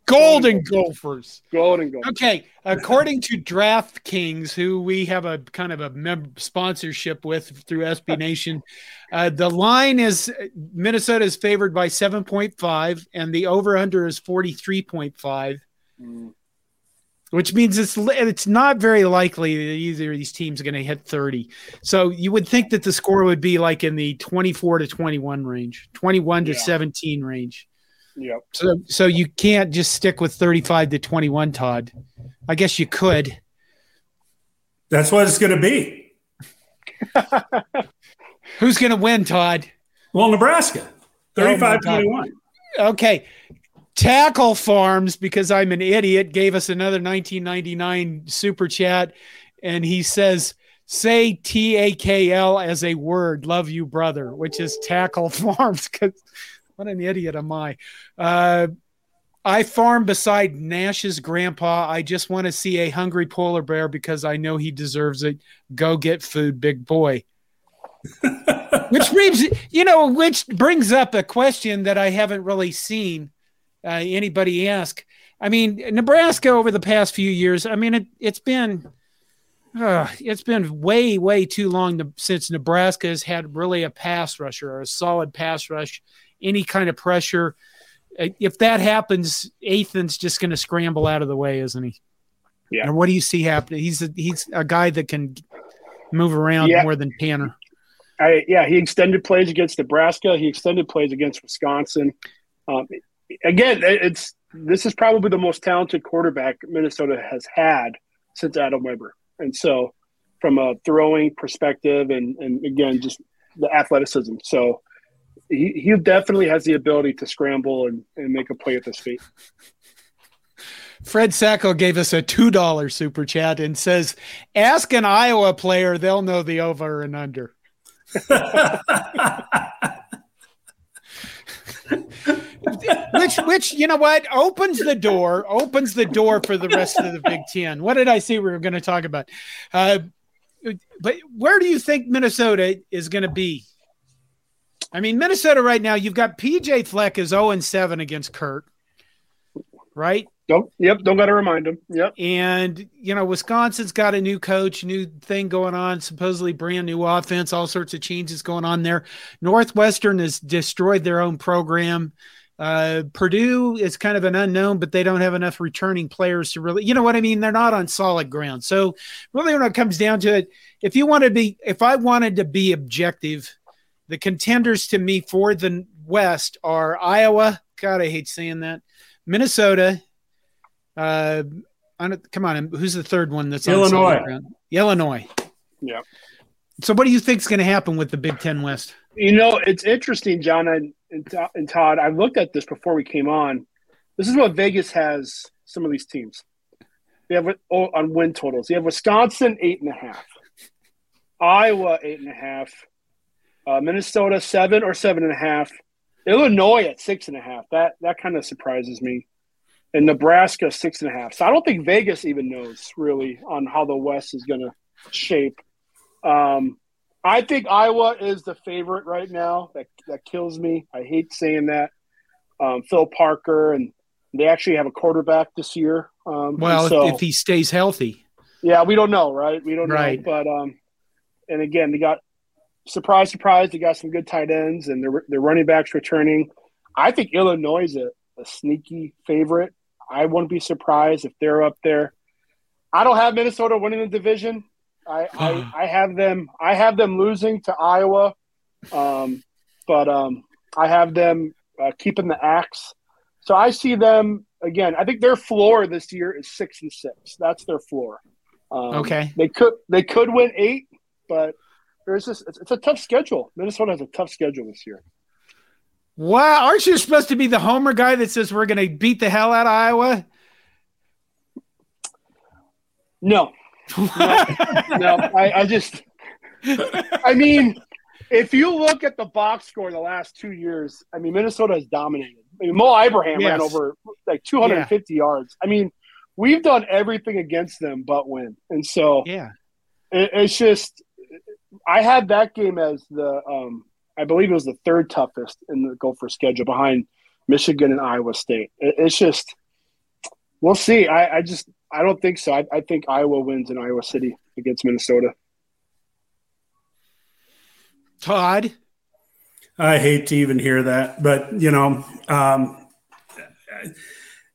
Golden, Golden Gophers. Golden Gophers. Okay. According to DraftKings, who we have a kind of a member sponsorship with through S B Nation, uh, the line is Minnesota is favored by seven point five, and the over-under is forty-three point five, mm. which means it's it's not very likely that either of these teams are going to hit thirty. So you would think that the score would be like in the twenty-four to twenty-one range, twenty-one yeah. to seventeen range. Yep. So, so you can't just stick with thirty-five to twenty-one, Todd. I guess you could. That's what it's going to be. Who's going to win, Todd? Well, Nebraska, thirty-five twenty-one. Oh, okay. Tackle Farms, because I'm an idiot, gave us another nineteen ninety-nine super chat, and he says, say T A K L as a word. Love you, brother, which is Tackle Farms, because – what an idiot am I. Uh, I farm beside Nash's grandpa. I just want to see a hungry polar bear because I know he deserves it. Go get food, big boy. which, brings, you know, which brings up a question that I haven't really seen uh, anybody ask. I mean, Nebraska over the past few years, I mean, it, it's been uh, it's been way, way too long to, since Nebraska has had really a pass rusher or a solid pass rush. Any kind of pressure. If that happens, Athan's just going to scramble out of the way, isn't he? Yeah. And what do you see happening? He's a, he's a guy that can move around yeah. more than Tanner. I, yeah, he extended plays against Nebraska. He extended plays against Wisconsin. Um, again, it's this is probably the most talented quarterback Minnesota has had since Adam Weber. And so from a throwing perspective and, and again, just the athleticism. So, He, he definitely has the ability to scramble and, and make a play at his feet. Fred Sacco gave us a two dollars super chat and says, ask an Iowa player, they'll know the over and under. which, which, you know what, opens the door, opens the door for the rest of the Big Ten. What did I see we were going to talk about? Uh, but where do you think Minnesota is going to be? I mean, Minnesota right now, you've got P J Fleck is oh and seven against Kurt, right? Don't, yep, don't got to remind him. Yep. And, you know, Wisconsin's got a new coach, new thing going on, supposedly brand new offense, all sorts of changes going on there. Northwestern has destroyed their own program. Uh, Purdue is kind of an unknown, but they don't have enough returning players to really, you know what I mean? They're not on solid ground. So really when it comes down to it, if you want to be, if I wanted to be objective, the contenders to me for the West are Iowa. God, I hate saying that. Minnesota. Uh, on, come on, who's the third one that's Illinois? On Illinois. Yeah. So, what do you think is going to happen with the Big Ten West? You know, it's interesting, John and, and Todd. I looked at this before we came on. This is what Vegas has. Some of these teams. They have oh, on win totals. You have Wisconsin eight and a half, Iowa eight and a half. Uh, Minnesota seven or seven and a half, Illinois at six and a half. That that kind of surprises me, and Nebraska six and a half. So I don't think Vegas even knows really on how the West is going to shape. Um, I think Iowa is the favorite right now. That that kills me. I hate saying that. Um, Phil Parker, and they actually have a quarterback this year. Um, well, so, if he stays healthy. Yeah, we don't know, right? We don't right. know, but um, and again, they got. Surprise, surprise, they got some good tight ends, and their their running backs returning. I think Illinois is a, a sneaky favorite. I wouldn't be surprised if they're up there. I don't have Minnesota winning the division. I, I, I have them I have them losing to Iowa, um, but um, I have them uh, keeping the axe. So I see them, again, I think their floor this year is six and six. That's their floor. Um, okay. They could they could win eight, but there's this. It's, it's a tough schedule. Minnesota has a tough schedule this year. Wow, aren't you supposed to be the homer guy that says we're going to beat the hell out of Iowa? No, no, no I, I just. I mean, if you look at the box score the last two years, I mean, Minnesota has dominated. I mean, Mo Ibrahim yes. ran over like two hundred fifty yeah. yards. I mean, we've done everything against them but win. And so yeah, it, it's just I had that game as the um, – I believe it was the third toughest in the Gopher schedule behind Michigan and Iowa State. It, it's just – we'll see. I, I just – I don't think so. I, I think Iowa wins in Iowa City against Minnesota. Todd? I hate to even hear that, but you know, um,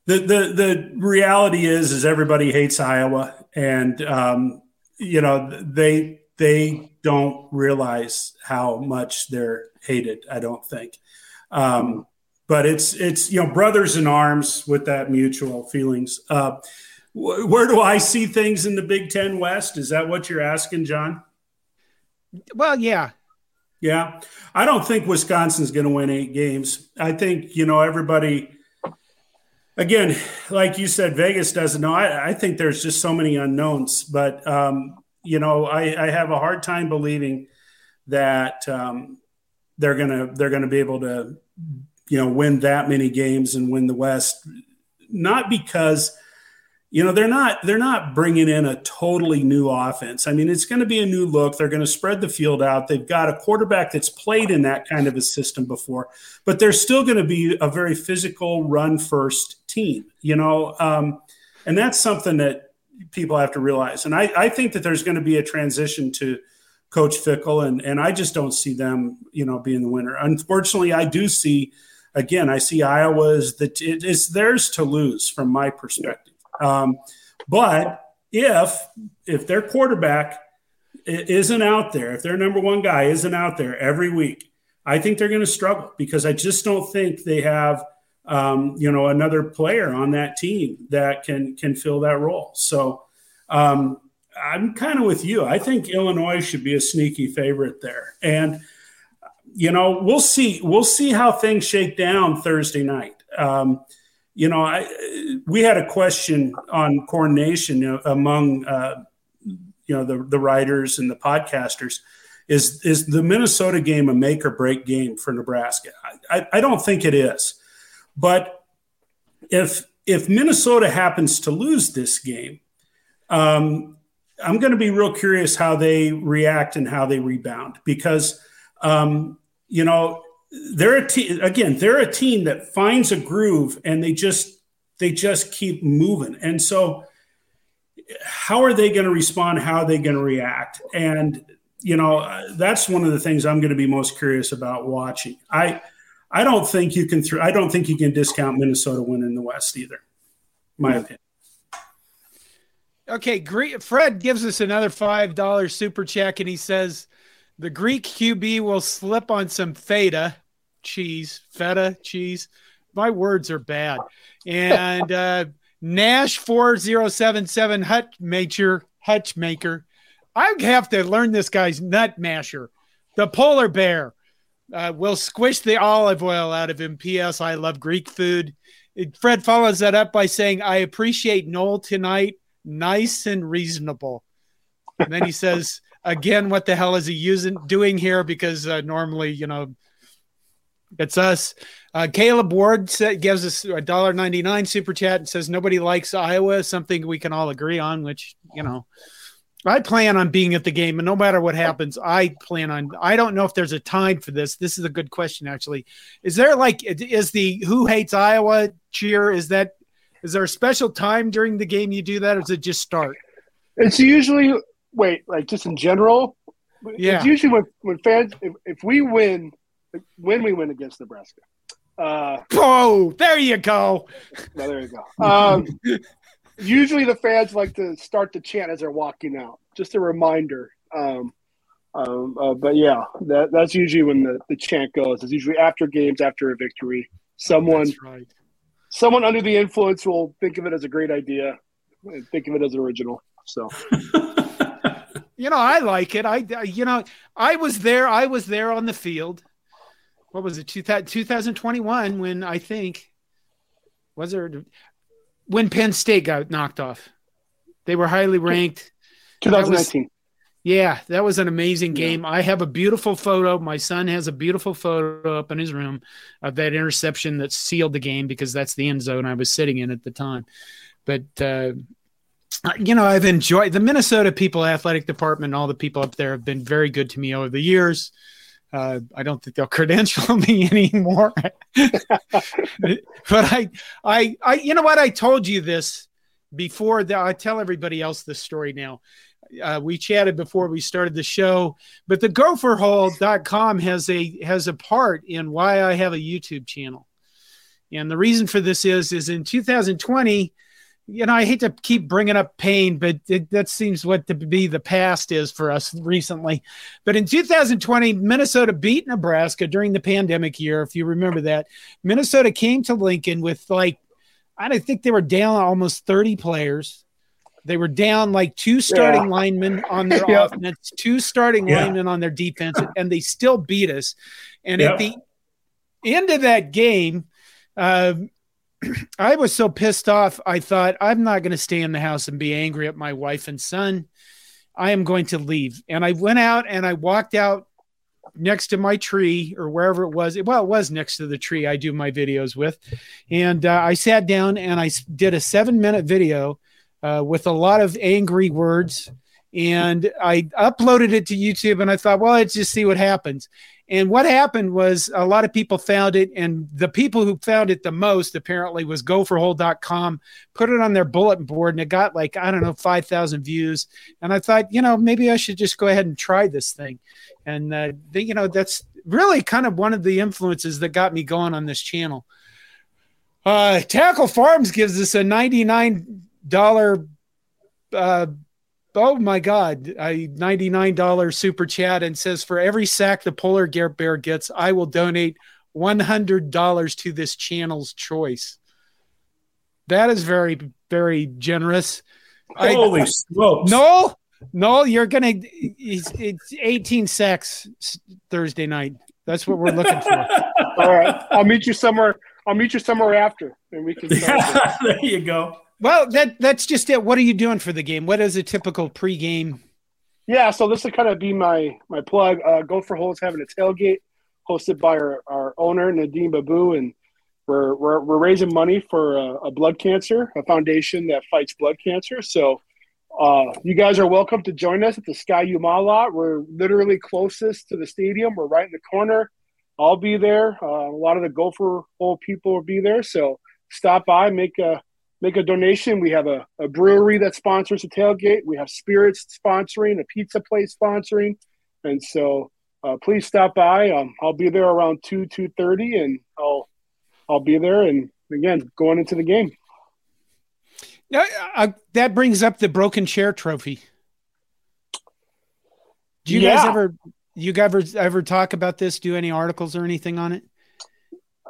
the the the reality is is everybody hates Iowa, and um, you know they they don't realize how much they're hated. I don't think, um, but it's it's you know brothers in arms with that mutual feelings. Uh, wh- where do I see things in the Big Ten West? Is that what you're asking, John? Well, yeah. Yeah, I don't think Wisconsin's going to win eight games. I think, you know, everybody, again, like you said, Vegas doesn't know. I, I think there's just so many unknowns. But, um, you know, I, I have a hard time believing that um, they're going to they're going to be able to, you know, win that many games and win the West. Not because, you know, they're not they're not bringing in a totally new offense. I mean, it's going to be a new look. They're going to spread the field out. They've got a quarterback that's played in that kind of a system before, but they're still going to be a very physical run-first team, you know, um, and that's something that people have to realize. And I, I think that there's going to be a transition to Coach Fickell, and, and I just don't see them, you know, being the winner. Unfortunately, I do see, again, I see Iowa as the t- it's theirs to lose from my perspective. Um, but if, if their quarterback isn't out there, if their number one guy isn't out there every week, I think they're going to struggle because I just don't think they have, um, you know, another player on that team that can, can fill that role. So, um, I'm kind of with you. I think Illinois should be a sneaky favorite there. And, you know, we'll see, we'll see how things shake down Thursday night. Um, You know, I, we had a question on coordination among, uh, you know, the, the writers and the podcasters. Is is the Minnesota game a make or break game for Nebraska? I, I don't think it is. But if if Minnesota happens to lose this game, um, I'm going to be real curious how they react and how they rebound because, um, you know, They're a team again. They're a team that finds a groove and they just they just keep moving. And so, how are they going to respond? How are they going to react? And you know, that's one of the things I'm going to be most curious about watching. I I don't think you can. Th- I don't think you can discount Minnesota winning the West either. My opinion. Okay, Greek, Fred gives us another five dollar super check, and he says the Greek Q B will slip on some theta. Cheese, feta, cheese. My words are bad. And uh, Nash four zero seven seven Hutmaker, Hutchmaker. I have to learn this guy's nut masher. The polar bear uh, will squish the olive oil out of him. P S. I love Greek food. It, Fred follows that up by saying, I appreciate Noel tonight. Nice and reasonable. And then he says, again, what the hell is he using doing here? Because uh, normally, you know, it's us. Uh, Caleb Ward set, gives us a one dollar and ninety-nine cents super chat and says nobody likes Iowa, something we can all agree on, which, you know, I plan on being at the game. And no matter what happens, I plan on – I don't know if there's a time for this. This is a good question, actually. Is there like – is the Who Hates Iowa cheer, is that – is there a special time during the game you do that or does it just start? It's usually – wait, like just in general? Yeah. It's usually when, when fans if, – if we win – when we win against Nebraska. Uh, oh, there you go. No, there you go. Um, usually the fans like to start the chant as they're walking out. Just a reminder. Um, um, uh, but, yeah, that, that's usually when the, the chant goes. It's usually after games, after a victory. Someone, that's right. Someone under the influence will think of it as a great idea and think of it as original. So, you know, I like it. I, you know, I was there. I was there on the field. What was it? two thousand twenty-one when I think was there when Penn State got knocked off. They were highly ranked. twenty nineteen. That was, yeah, that was an amazing game. Yeah. I have a beautiful photo. My son has a beautiful photo up in his room of that interception that sealed the game because that's the end zone I was sitting in at the time. But, uh, you know, I've enjoyed the Minnesota people, athletic department, all the people up there have been very good to me over the years. Uh, I don't think they'll credential me anymore. But I, I, I, you know what? I told you this before. The, I tell everybody else this story now. Uh, we chatted before we started the show, but the gopher hole dot com has a has a part in why I have a YouTube channel. And the reason for this is, is in two thousand twenty, you know, I hate to keep bringing up pain, but it, that seems what to be the past is for us recently. But in two thousand twenty, Minnesota beat Nebraska during the pandemic year. If you remember that, Minnesota came to Lincoln with like, I don't think they were down almost thirty players. They were down like two starting yeah. linemen on their yeah. offense, two starting yeah. linemen on their defense, and they still beat us. And yeah. at the end of that game, uh, I was so pissed off, I thought, I'm not going to stay in the house and be angry at my wife and son. I am going to leave. And I went out and I walked out next to my tree or wherever it was. Well, it was next to the tree I do my videos with. And uh, I sat down and I did a seven-minute video Uh, with a lot of angry words, and I uploaded it to YouTube, and I thought, well, let's just see what happens. And what happened was a lot of people found it, and the people who found it the most apparently was gopher hole dot com, put it on their bulletin board, and it got like, I don't know, five thousand views. And I thought, you know, maybe I should just go ahead and try this thing. And, uh, the, you know, that's really kind of one of the influences that got me going on this channel. Uh, Tackle Farms gives us a ninety-nine dollar uh oh my god a ninety-nine dollar super chat and says, for every sack the polar bear gets, I will donate one hundred dollars to this channel's choice. That is very, very generous. Holy smokes. No, no, you're gonna it's, it's eighteen sacks Thursday night. That's what we're looking for. All right, I'll meet you somewhere I'll meet you somewhere after, and we can yeah, there you go. Well, that that's just it. What are you doing for the game? What is a typical pregame? Yeah, so this will kind of be my my plug. Uh, Gopher Hole is having a tailgate hosted by our, our owner, Nadeem Babu, and we're we're, we're raising money for a, a blood cancer, a foundation that fights blood cancer. So uh, you guys are welcome to join us at the Sky Umah lot. We're literally closest to the stadium. We're right in the corner. I'll be there. Uh, a lot of the Gopher Hole people will be there. So stop by, make a – Make a donation. We have a, a brewery that sponsors a tailgate. We have spirits sponsoring, a pizza place sponsoring. And so uh, please stop by. Um, I'll be there around two, two thirty, and I'll I'll be there. And, again, going into the game. Now, uh, that brings up the broken chair trophy. Do you yeah. guys ever you guys ever talk about this, do any articles or anything on it?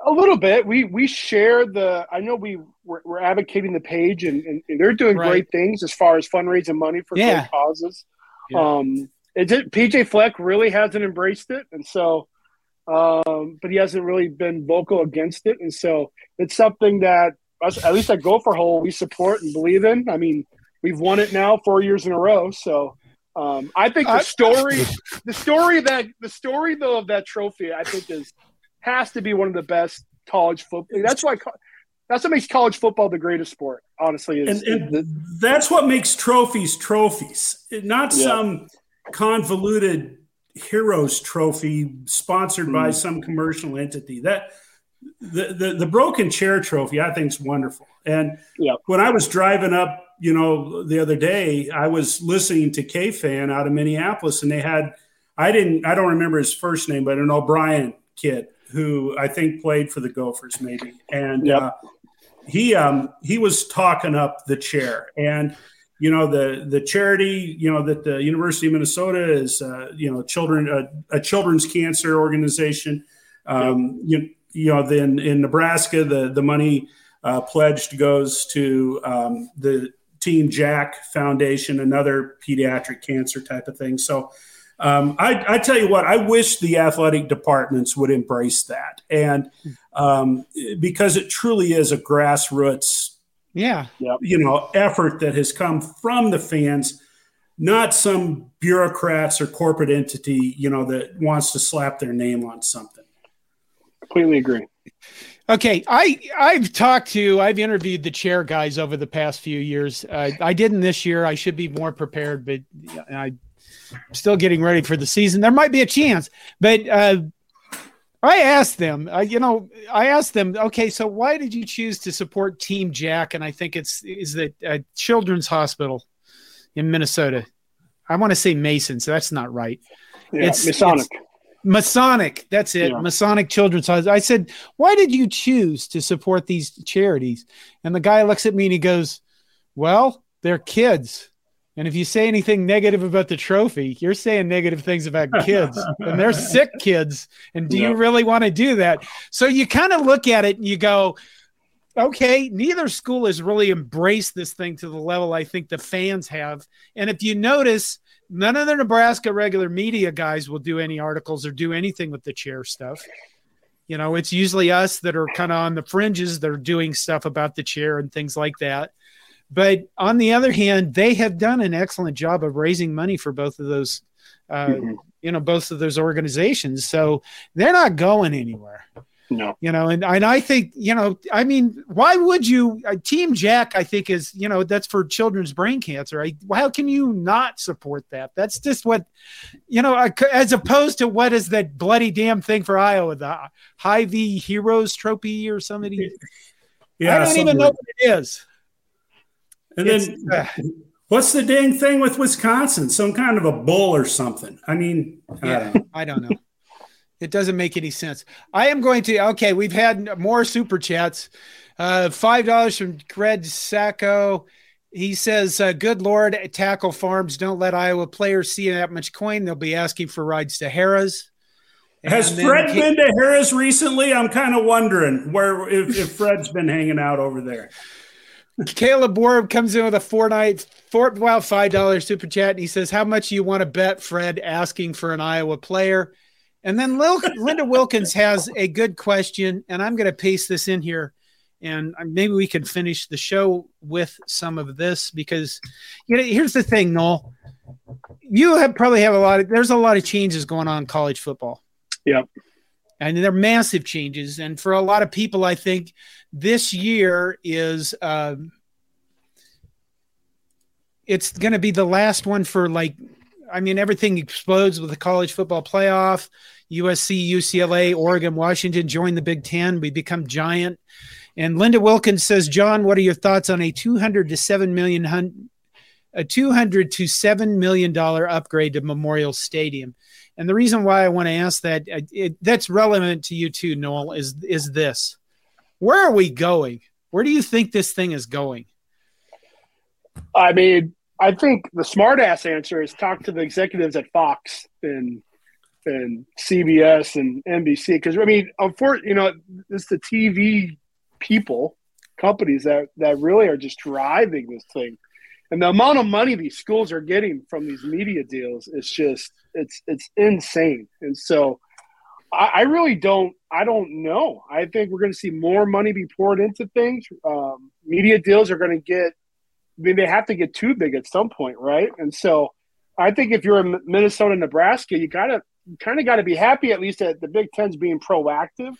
A little bit. We we share the – I know we, we're, we're advocating the page, and, and, and they're doing right. great things as far as fundraising money for yeah. great causes. Yeah. Um, it did, P J Fleck really hasn't embraced it, and so um, – but he hasn't really been vocal against it. And so it's something that, us, at least at Gopher Hole, we support and believe in. I mean, we've won it now four years in a row, so – Um, I think the story, the story that the story though of that trophy, I think is has to be one of the best college football. That's why. That's what makes college football the greatest sport, honestly. Is, and, and that's what makes trophies trophies, not yeah. some convoluted heroes trophy sponsored mm-hmm. by some commercial entity. That the the, the broken chair trophy, I think, is wonderful. And yeah. when I was driving up, you know, the other day I was listening to K-Fan out of Minneapolis, and they had, I didn't, I don't remember his first name, but an O'Brien kid who I think played for the Gophers maybe. And yep. uh, he, um, he was talking up the chair, and, you know, the, the charity, you know, that the University of Minnesota is, uh, you know, children, uh, a children's cancer organization. Um, yep. you, you know, then in Nebraska, the, the money uh, pledged goes to um, the, Team Jack Foundation, another pediatric cancer type of thing. So um, I, I tell you what, I wish the athletic departments would embrace that. And um, because it truly is a grassroots, yeah, you know, effort that has come from the fans, not some bureaucrats or corporate entity, you know, that wants to slap their name on something. Completely agree. Okay, I, I've talked to, I've interviewed the chair guys over the past few years. Uh, I didn't this year. I should be more prepared, but I'm still getting ready for the season. There might be a chance. But uh, I asked them, uh, you know, I asked them, okay, so why did you choose to support Team Jack? And I think it's is the uh, Children's Hospital in Minnesota. I want to say Mason, so that's not right. Yeah, it's Masonic. It's, Masonic, that's it. Yeah. Masonic Children's Hospital. I said, why did you choose to support these charities? And the guy looks at me and he goes, well, they're kids. And if you say anything negative about the trophy, you're saying negative things about kids. And they're sick kids. And do yeah. you really want to do that? So you kind of look at it and you go, okay, neither school has really embraced this thing to the level I think the fans have. And if you notice, none of the Nebraska regular media guys will do any articles or do anything with the chair stuff. You know, it's usually us that are kind of on the fringes that are doing stuff about the chair and things like that. But on the other hand, they have done an excellent job of raising money for both of those, uh, mm-hmm. you know, both of those organizations. So they're not going anywhere. No. You know, and, and I think, you know, I mean, why would you uh, Team Jack, I think is, you know, that's for children's brain cancer. I, how can you not support that? That's just what, you know, I, as opposed to what is that bloody damn thing for Iowa, the Hy-Vee Heroes Trophy or something. Yeah, I don't somewhere. even know what it is. And it's, then uh, what's the dang thing with Wisconsin? Some kind of a bull or something. I mean, yeah, I don't know. It doesn't make any sense. I am going to, okay, we've had more super chats. Uh, five dollars from Greg Sacco. He says, uh, good Lord, tackle farms. Don't let Iowa players see that much coin. They'll be asking for rides to Harrah's. And Has Fred he- been to Harrah's recently? I'm kind of wondering where if, if Fred's been hanging out over there. Caleb Warb comes in with a four night, four, well, five dollars super chat. And he says, how much do you want to bet, Fred, asking for an Iowa player? And then Lil, Linda Wilkins has a good question, and I'm going to paste this in here, and maybe we can finish the show with some of this because, you know, here's the thing, Noel. You have probably have a lot of – there's a lot of changes going on in college football. Yep. And they're massive changes. And for a lot of people, I think this year is um, – it's going to be the last one for, like – I mean, everything explodes with the college football playoff. U S C, U C L A, Oregon, Washington join the Big Ten. We become giant. And Linda Wilkins says, John, what are your thoughts on a two hundred to seven million dollars a two hundred to seven million dollars upgrade to Memorial Stadium? And the reason why I want to ask that, it, that's relevant to you too, Noel, is, is this. Where are we going? Where do you think this thing is going? I mean – I think the smart-ass answer is talk to the executives at Fox and and C B S and N B C. Because, I mean, unfortunately, you know, it's the T V people, companies that, that really are just driving this thing. And the amount of money these schools are getting from these media deals is just – it's it's insane. And so I, I really don't – I don't know. I think we're going to see more money be poured into things. Um, media deals are going to get – I mean, they have to get too big at some point, right? And so I think if you're in Minnesota, Nebraska, you got to kind of got to be happy at least that the Big Ten's being proactive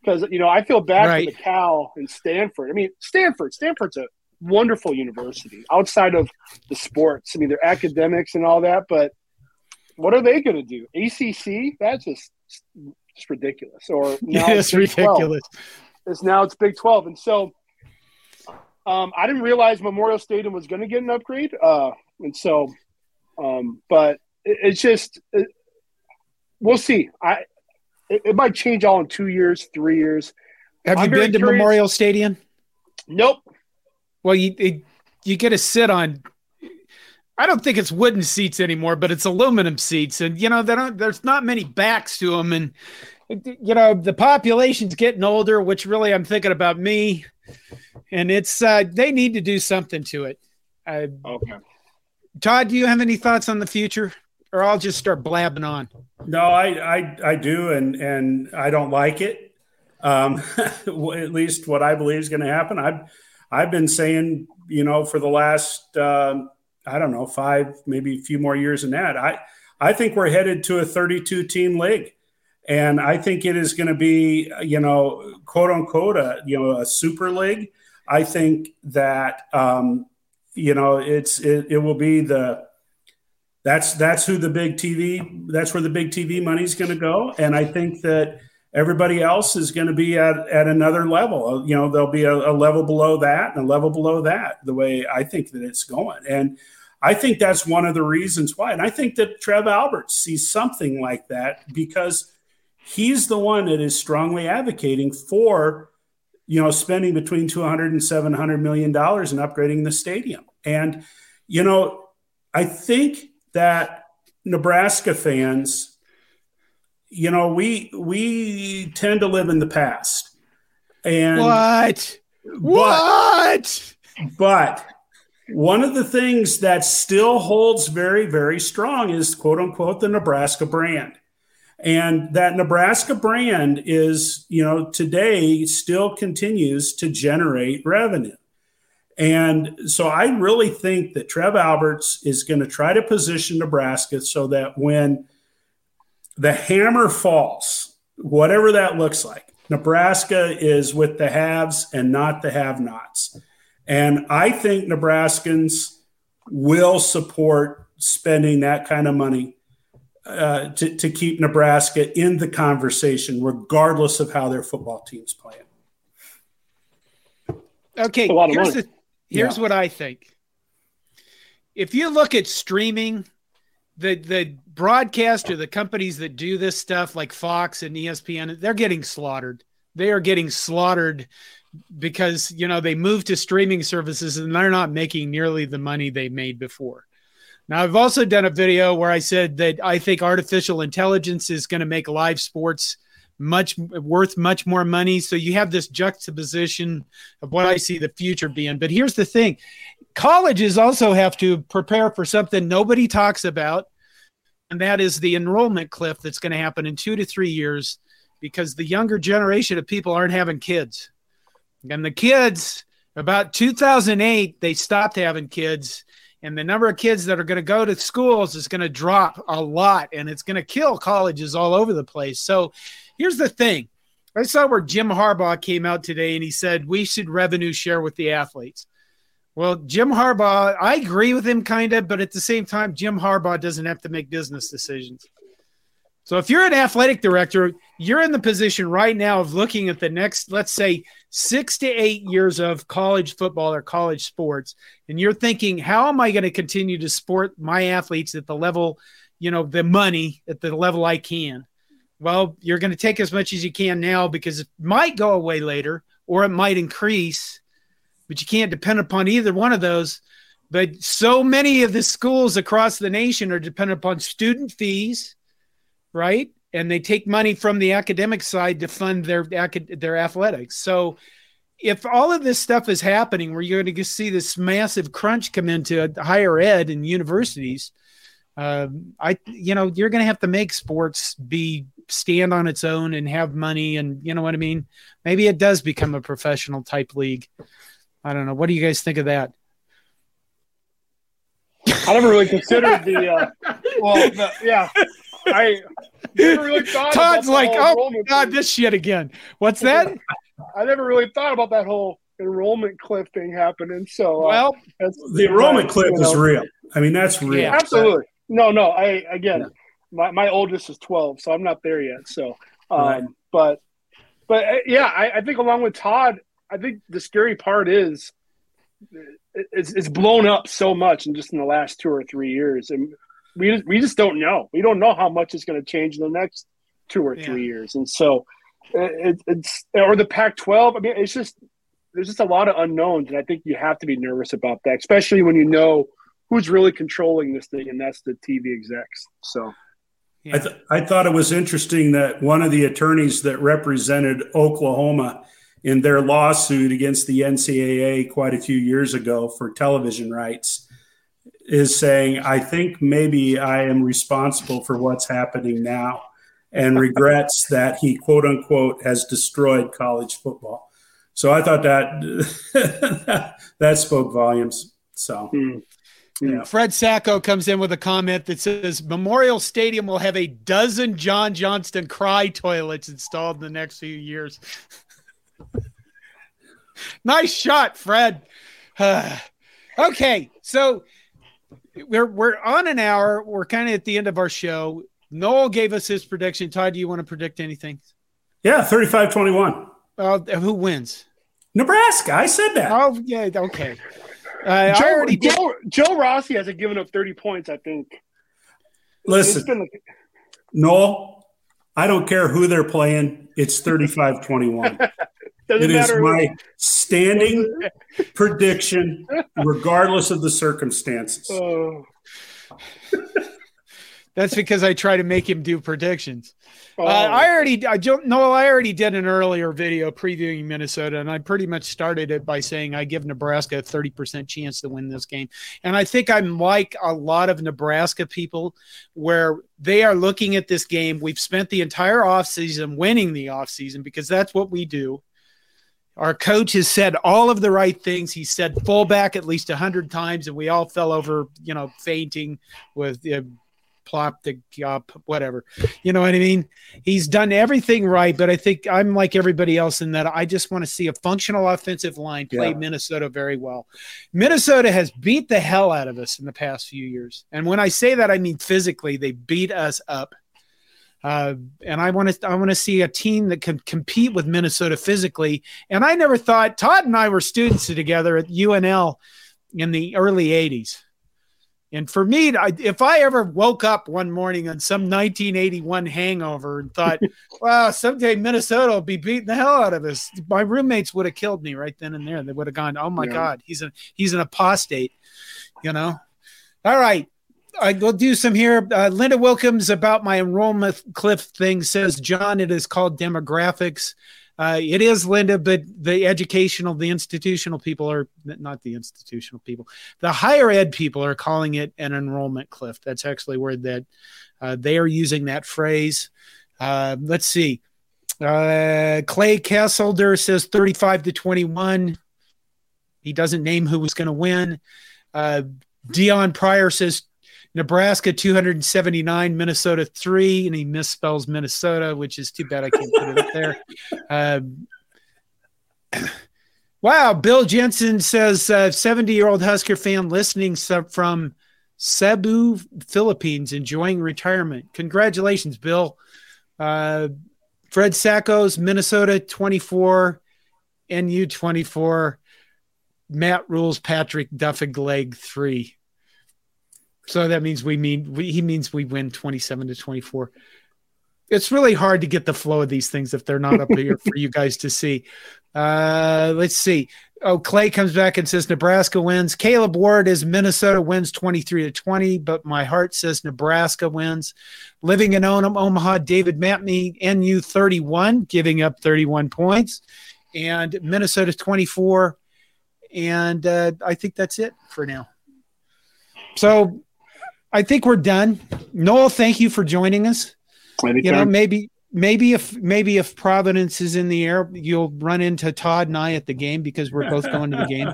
because, you know, I feel bad right. for the Cal and Stanford. I mean, Stanford, Stanford's a wonderful university outside of the sports. I mean, their academics and all that, but what are they going to do? A C C? That's just, just ridiculous. Or now yeah, it's ridiculous. It's now it's Big twelve. And so, Um, I didn't realize Memorial Stadium was going to get an upgrade, uh, and so, um, but it, it's just it, we'll see. I it, it might change all in two years, three years. Have I'm you been to curious. Memorial Stadium? Nope. Well, you it, you get to sit on. I don't think it's wooden seats anymore, but it's aluminum seats, and you know they don't, there's not many backs to them, and you know the population's getting older, which really I'm thinking about me. And it's uh, they need to do something to it. I, okay. Todd, do you have any thoughts on the future? Or I'll just start blabbing on. No, I I, I do, and, and I don't like it. Um, at least what I believe is going to happen. I've, I've been saying, you know, for the last, uh, I don't know, five, maybe a few more years than that, I, I think we're headed to a thirty-two team league. And I think it is going to be, you know, quote unquote, a, you know, a super league. I think that, um, you know, it's it, it will be the that's that's who the big T V that's where the big T V money is going to go. And I think that everybody else is going to be at, at another level. You know, there'll be a, a level below that and a level below that, the way I think that it's going. And I think that's one of the reasons why. And I think that Trev Alberts sees something like that, because he's the one that is strongly advocating for, you know, spending between two hundred and seven hundred million dollars and upgrading the stadium. And, you know, I think that Nebraska fans, you know, we we tend to live in the past. And what? But, what? But one of the things that still holds very, very strong is, quote unquote, the Nebraska brand. And that Nebraska brand is, you know, today still continues to generate revenue. And so I really think that Trev Alberts is going to try to position Nebraska so that when the hammer falls, whatever that looks like, Nebraska is with the haves and not the have-nots. And I think Nebraskans will support spending that kind of money Uh, to, to keep Nebraska in the conversation, regardless of how their football team's playing. Okay, here's, the, here's yeah. what I think. If you look at streaming, the the broadcaster, the companies that do this stuff like Fox and E S P N, they're getting slaughtered. They are getting slaughtered because, you know, they move to streaming services and they're not making nearly the money they made before. Now, I've also done a video where I said that I think artificial intelligence is going to make live sports much worth much more money. So you have this juxtaposition of what I see the future being. But here's the thing. Colleges also have to prepare for something nobody talks about, and that is the enrollment cliff that's going to happen in two to three years because the younger generation of people aren't having kids. And the kids, about two thousand eight, they stopped having kids. And the number of kids that are going to go to schools is going to drop a lot, and it's going to kill colleges all over the place. So here's the thing. I saw where Jim Harbaugh came out today, and he said we should revenue share with the athletes. Well, Jim Harbaugh, I agree with him kind of, but at the same time, Jim Harbaugh doesn't have to make business decisions. So if you're an athletic director, you're in the position right now of looking at the next, let's say, six to eight years of college football or college sports, and you're thinking, how am I going to continue to support my athletes at the level, you know, the money at the level I can? Well, you're going to take as much as you can now because it might go away later or it might increase, but you can't depend upon either one of those. But so many of the schools across the nation are dependent upon student fees, right? And they take money from the academic side to fund their their athletics. So if all of this stuff is happening, where you're going to see this massive crunch come into higher ed and universities, uh, I you know, you're going to have to make sports be stand on its own and have money. And you know what I mean? Maybe it does become a professional type league. I don't know. What do you guys think of that? I never really considered the uh, – well, the, yeah. I never really thought Todd's about like, oh my God, thing. This shit again. What's that? I never really thought about that whole enrollment cliff thing happening. So, well, uh, the enrollment cliff you know. is real. I mean, that's real. Yeah, absolutely. No, no. I again, yeah. my, my oldest is twelve, so I'm not there yet. So, um, right. but, but uh, yeah, I, I think along with Todd, I think the scary part is it's it's blown up so much in just in the last two or three years, and. We just, we just don't know. We don't know how much is going to change in the next two or three yeah. years. And so it, it's – or the Pac twelve. I mean, it's just – there's just a lot of unknowns, and I think you have to be nervous about that, especially when you know who's really controlling this thing, and that's the T V execs. So yeah. I, th- I thought it was interesting that one of the attorneys that represented Oklahoma in their lawsuit against the N C double A quite a few years ago for television rights, is saying, I think maybe I am responsible for what's happening now, and regrets that he, quote unquote, has destroyed college football. So I thought that that spoke volumes. So mm. yeah. Fred Sacco comes in with a comment that says Memorial Stadium will have a dozen John Johnston cry toilets installed in the next few years. Nice shot, Fred. Okay. So we're, we're on an hour. We're kind of at the end of our show. Noel gave us his prediction. Ty, do you want to predict anything? Yeah, thirty-five twenty-one. Uh, who wins? Nebraska. I said that. Oh, yeah. Okay. Uh, Joe, I already Joe, Joe Rossi hasn't given up thirty points, I think. Listen, been... Noel, I don't care who they're playing. It's thirty-five twenty-one. It is my who... standing prediction, regardless of the circumstances. Oh. That's because I try to make him do predictions. Oh. Uh, I already, I don't know. I already did an earlier video previewing Minnesota, and I pretty much started it by saying I give Nebraska a thirty percent chance to win this game. And I think I'm like a lot of Nebraska people where they are looking at this game. We've spent the entire offseason winning the offseason because that's what we do. Our coach has said all of the right things. He said fullback at least one hundred times, and we all fell over, you know, fainting with uh, – plop the up, whatever, you know what I mean? He's done everything right, but I think I'm like everybody else in that I just want to see a functional offensive line play yeah. Minnesota very well. Minnesota has beat the hell out of us in the past few years. And when I say that, I mean physically, they beat us up. Uh, and I want to, I want to see a team that can compete with Minnesota physically. And I never thought, Todd and I were students together at U N L in the early eighties. And for me, I, if I ever woke up one morning on some nineteen eighty-one hangover and thought, wow, someday Minnesota will be beating the hell out of us, my roommates would have killed me right then and there. They would have gone, oh, my yeah. God, he's a, he's an apostate, you know? All right. I will do some here. Uh, Linda Wilkins about my enrollment cliff thing says, John, it is called demographics. Uh, it is, Linda, but the educational, the institutional people are not the institutional people. The higher ed people are calling it an enrollment cliff. That's actually where that uh, they are using that phrase. Uh, let's see. Uh, Clay Kesselder says thirty-five to twenty-one. He doesn't name who was going to win. Uh, Dion Pryor says Nebraska two hundred seventy-nine, Minnesota three, and he misspells Minnesota, which is too bad I can't put it up there. Uh, wow, Bill Jensen says, seventy-year-old uh, Husker fan listening from Cebu, Philippines, enjoying retirement. Congratulations, Bill. Uh, Fred Sacco's Minnesota twenty-four, N U twenty-four, Matt Rule's Patrick Duffig-Leg three. So that means we mean we, he means we win twenty-seven to twenty-four. It's really hard to get the flow of these things if they're not up here for you guys to see. Uh, let's see. Oh, Clay comes back and says Nebraska wins. Caleb Ward is Minnesota wins twenty-three to twenty, but my heart says Nebraska wins. Living in Omaha, David Matney, N U thirty-one, giving up thirty-one points, and Minnesota twenty-four. And uh, I think that's it for now. So. I think we're done. Noel, thank you for joining us. Anytime. You know, maybe, maybe if maybe if Providence is in the air, you'll run into Todd and I at the game because we're both going to the game.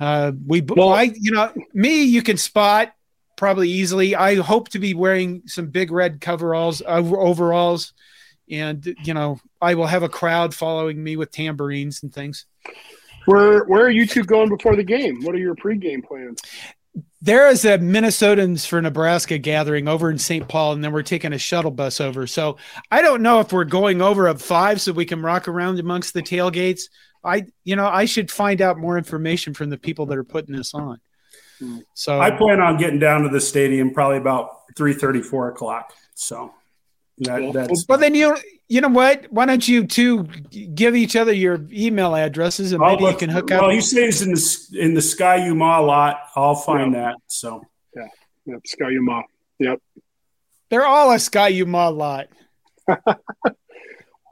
Uh, we, well, I, you know, me, you can spot probably easily. I hope to be wearing some big red coveralls, uh, overalls, and you know, I will have a crowd following me with tambourines and things. Where Where are you two going before the game? What are your pregame plans? There is a Minnesotans for Nebraska gathering over in Saint Paul, and then we're taking a shuttle bus over. So I don't know if we're going over at five so we can rock around amongst the tailgates. I, you know, I should find out more information from the people that are putting this on. So I plan on getting down to the stadium probably about three thirty, four o'clock. So that, that's. Well, then you, you know what? Why don't you two give each other your email addresses and maybe look, you can hook well, up. Well, he stays in the in the Sky U Ma lot. I'll find yeah. that. So yeah, yep, Sky U Ma. Yep, they're all a Sky U Ma lot.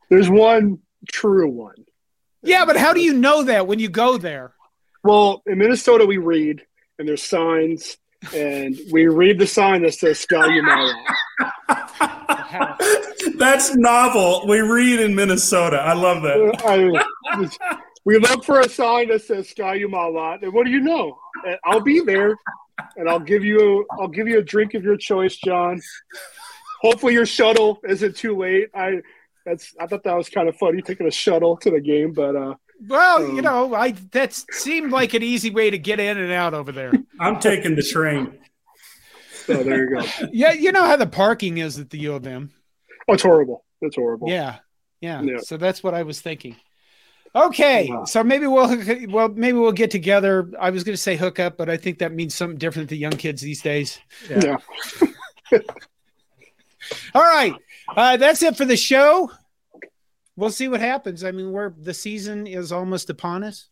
There's one true one. Yeah, but how do you know that when you go there? Well, in Minnesota, we read, and there's signs, and we read the sign that says "Spell your mouth out." That's novel. We read in Minnesota. I love that. I, we look for a sign that says "Sky you my lot," and what do you know? I'll be there, and I'll give you I'll give you a drink of your choice, John. Hopefully, your shuttle isn't too late. I that's I thought that was kind of funny, taking a shuttle to the game, but. uh Well, um, you know, I that seemed like an easy way to get in and out over there. I'm taking the train. So there you go. Yeah, you know how the parking is at the U of M. Oh, it's horrible. It's horrible. Yeah, yeah. yeah. So that's what I was thinking. Okay, yeah. So maybe we'll well maybe we'll get together. I was going to say hook up, but I think that means something different to young kids these days. Yeah. yeah. All right, uh, that's it for the show. We'll see what happens. I mean, we're the season is almost upon us.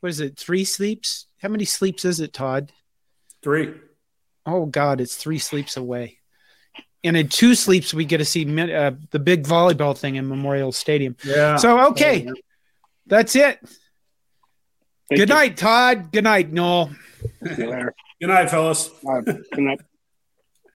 What is it? Three sleeps? How many sleeps is it, Todd? Three. Oh God, it's three sleeps away. And in two sleeps, we get to see uh, the big volleyball thing in Memorial Stadium. Yeah. So okay, yeah. That's it. Thank Good you. Night, Todd. Good night, Noel. Good night, fellas. Good night.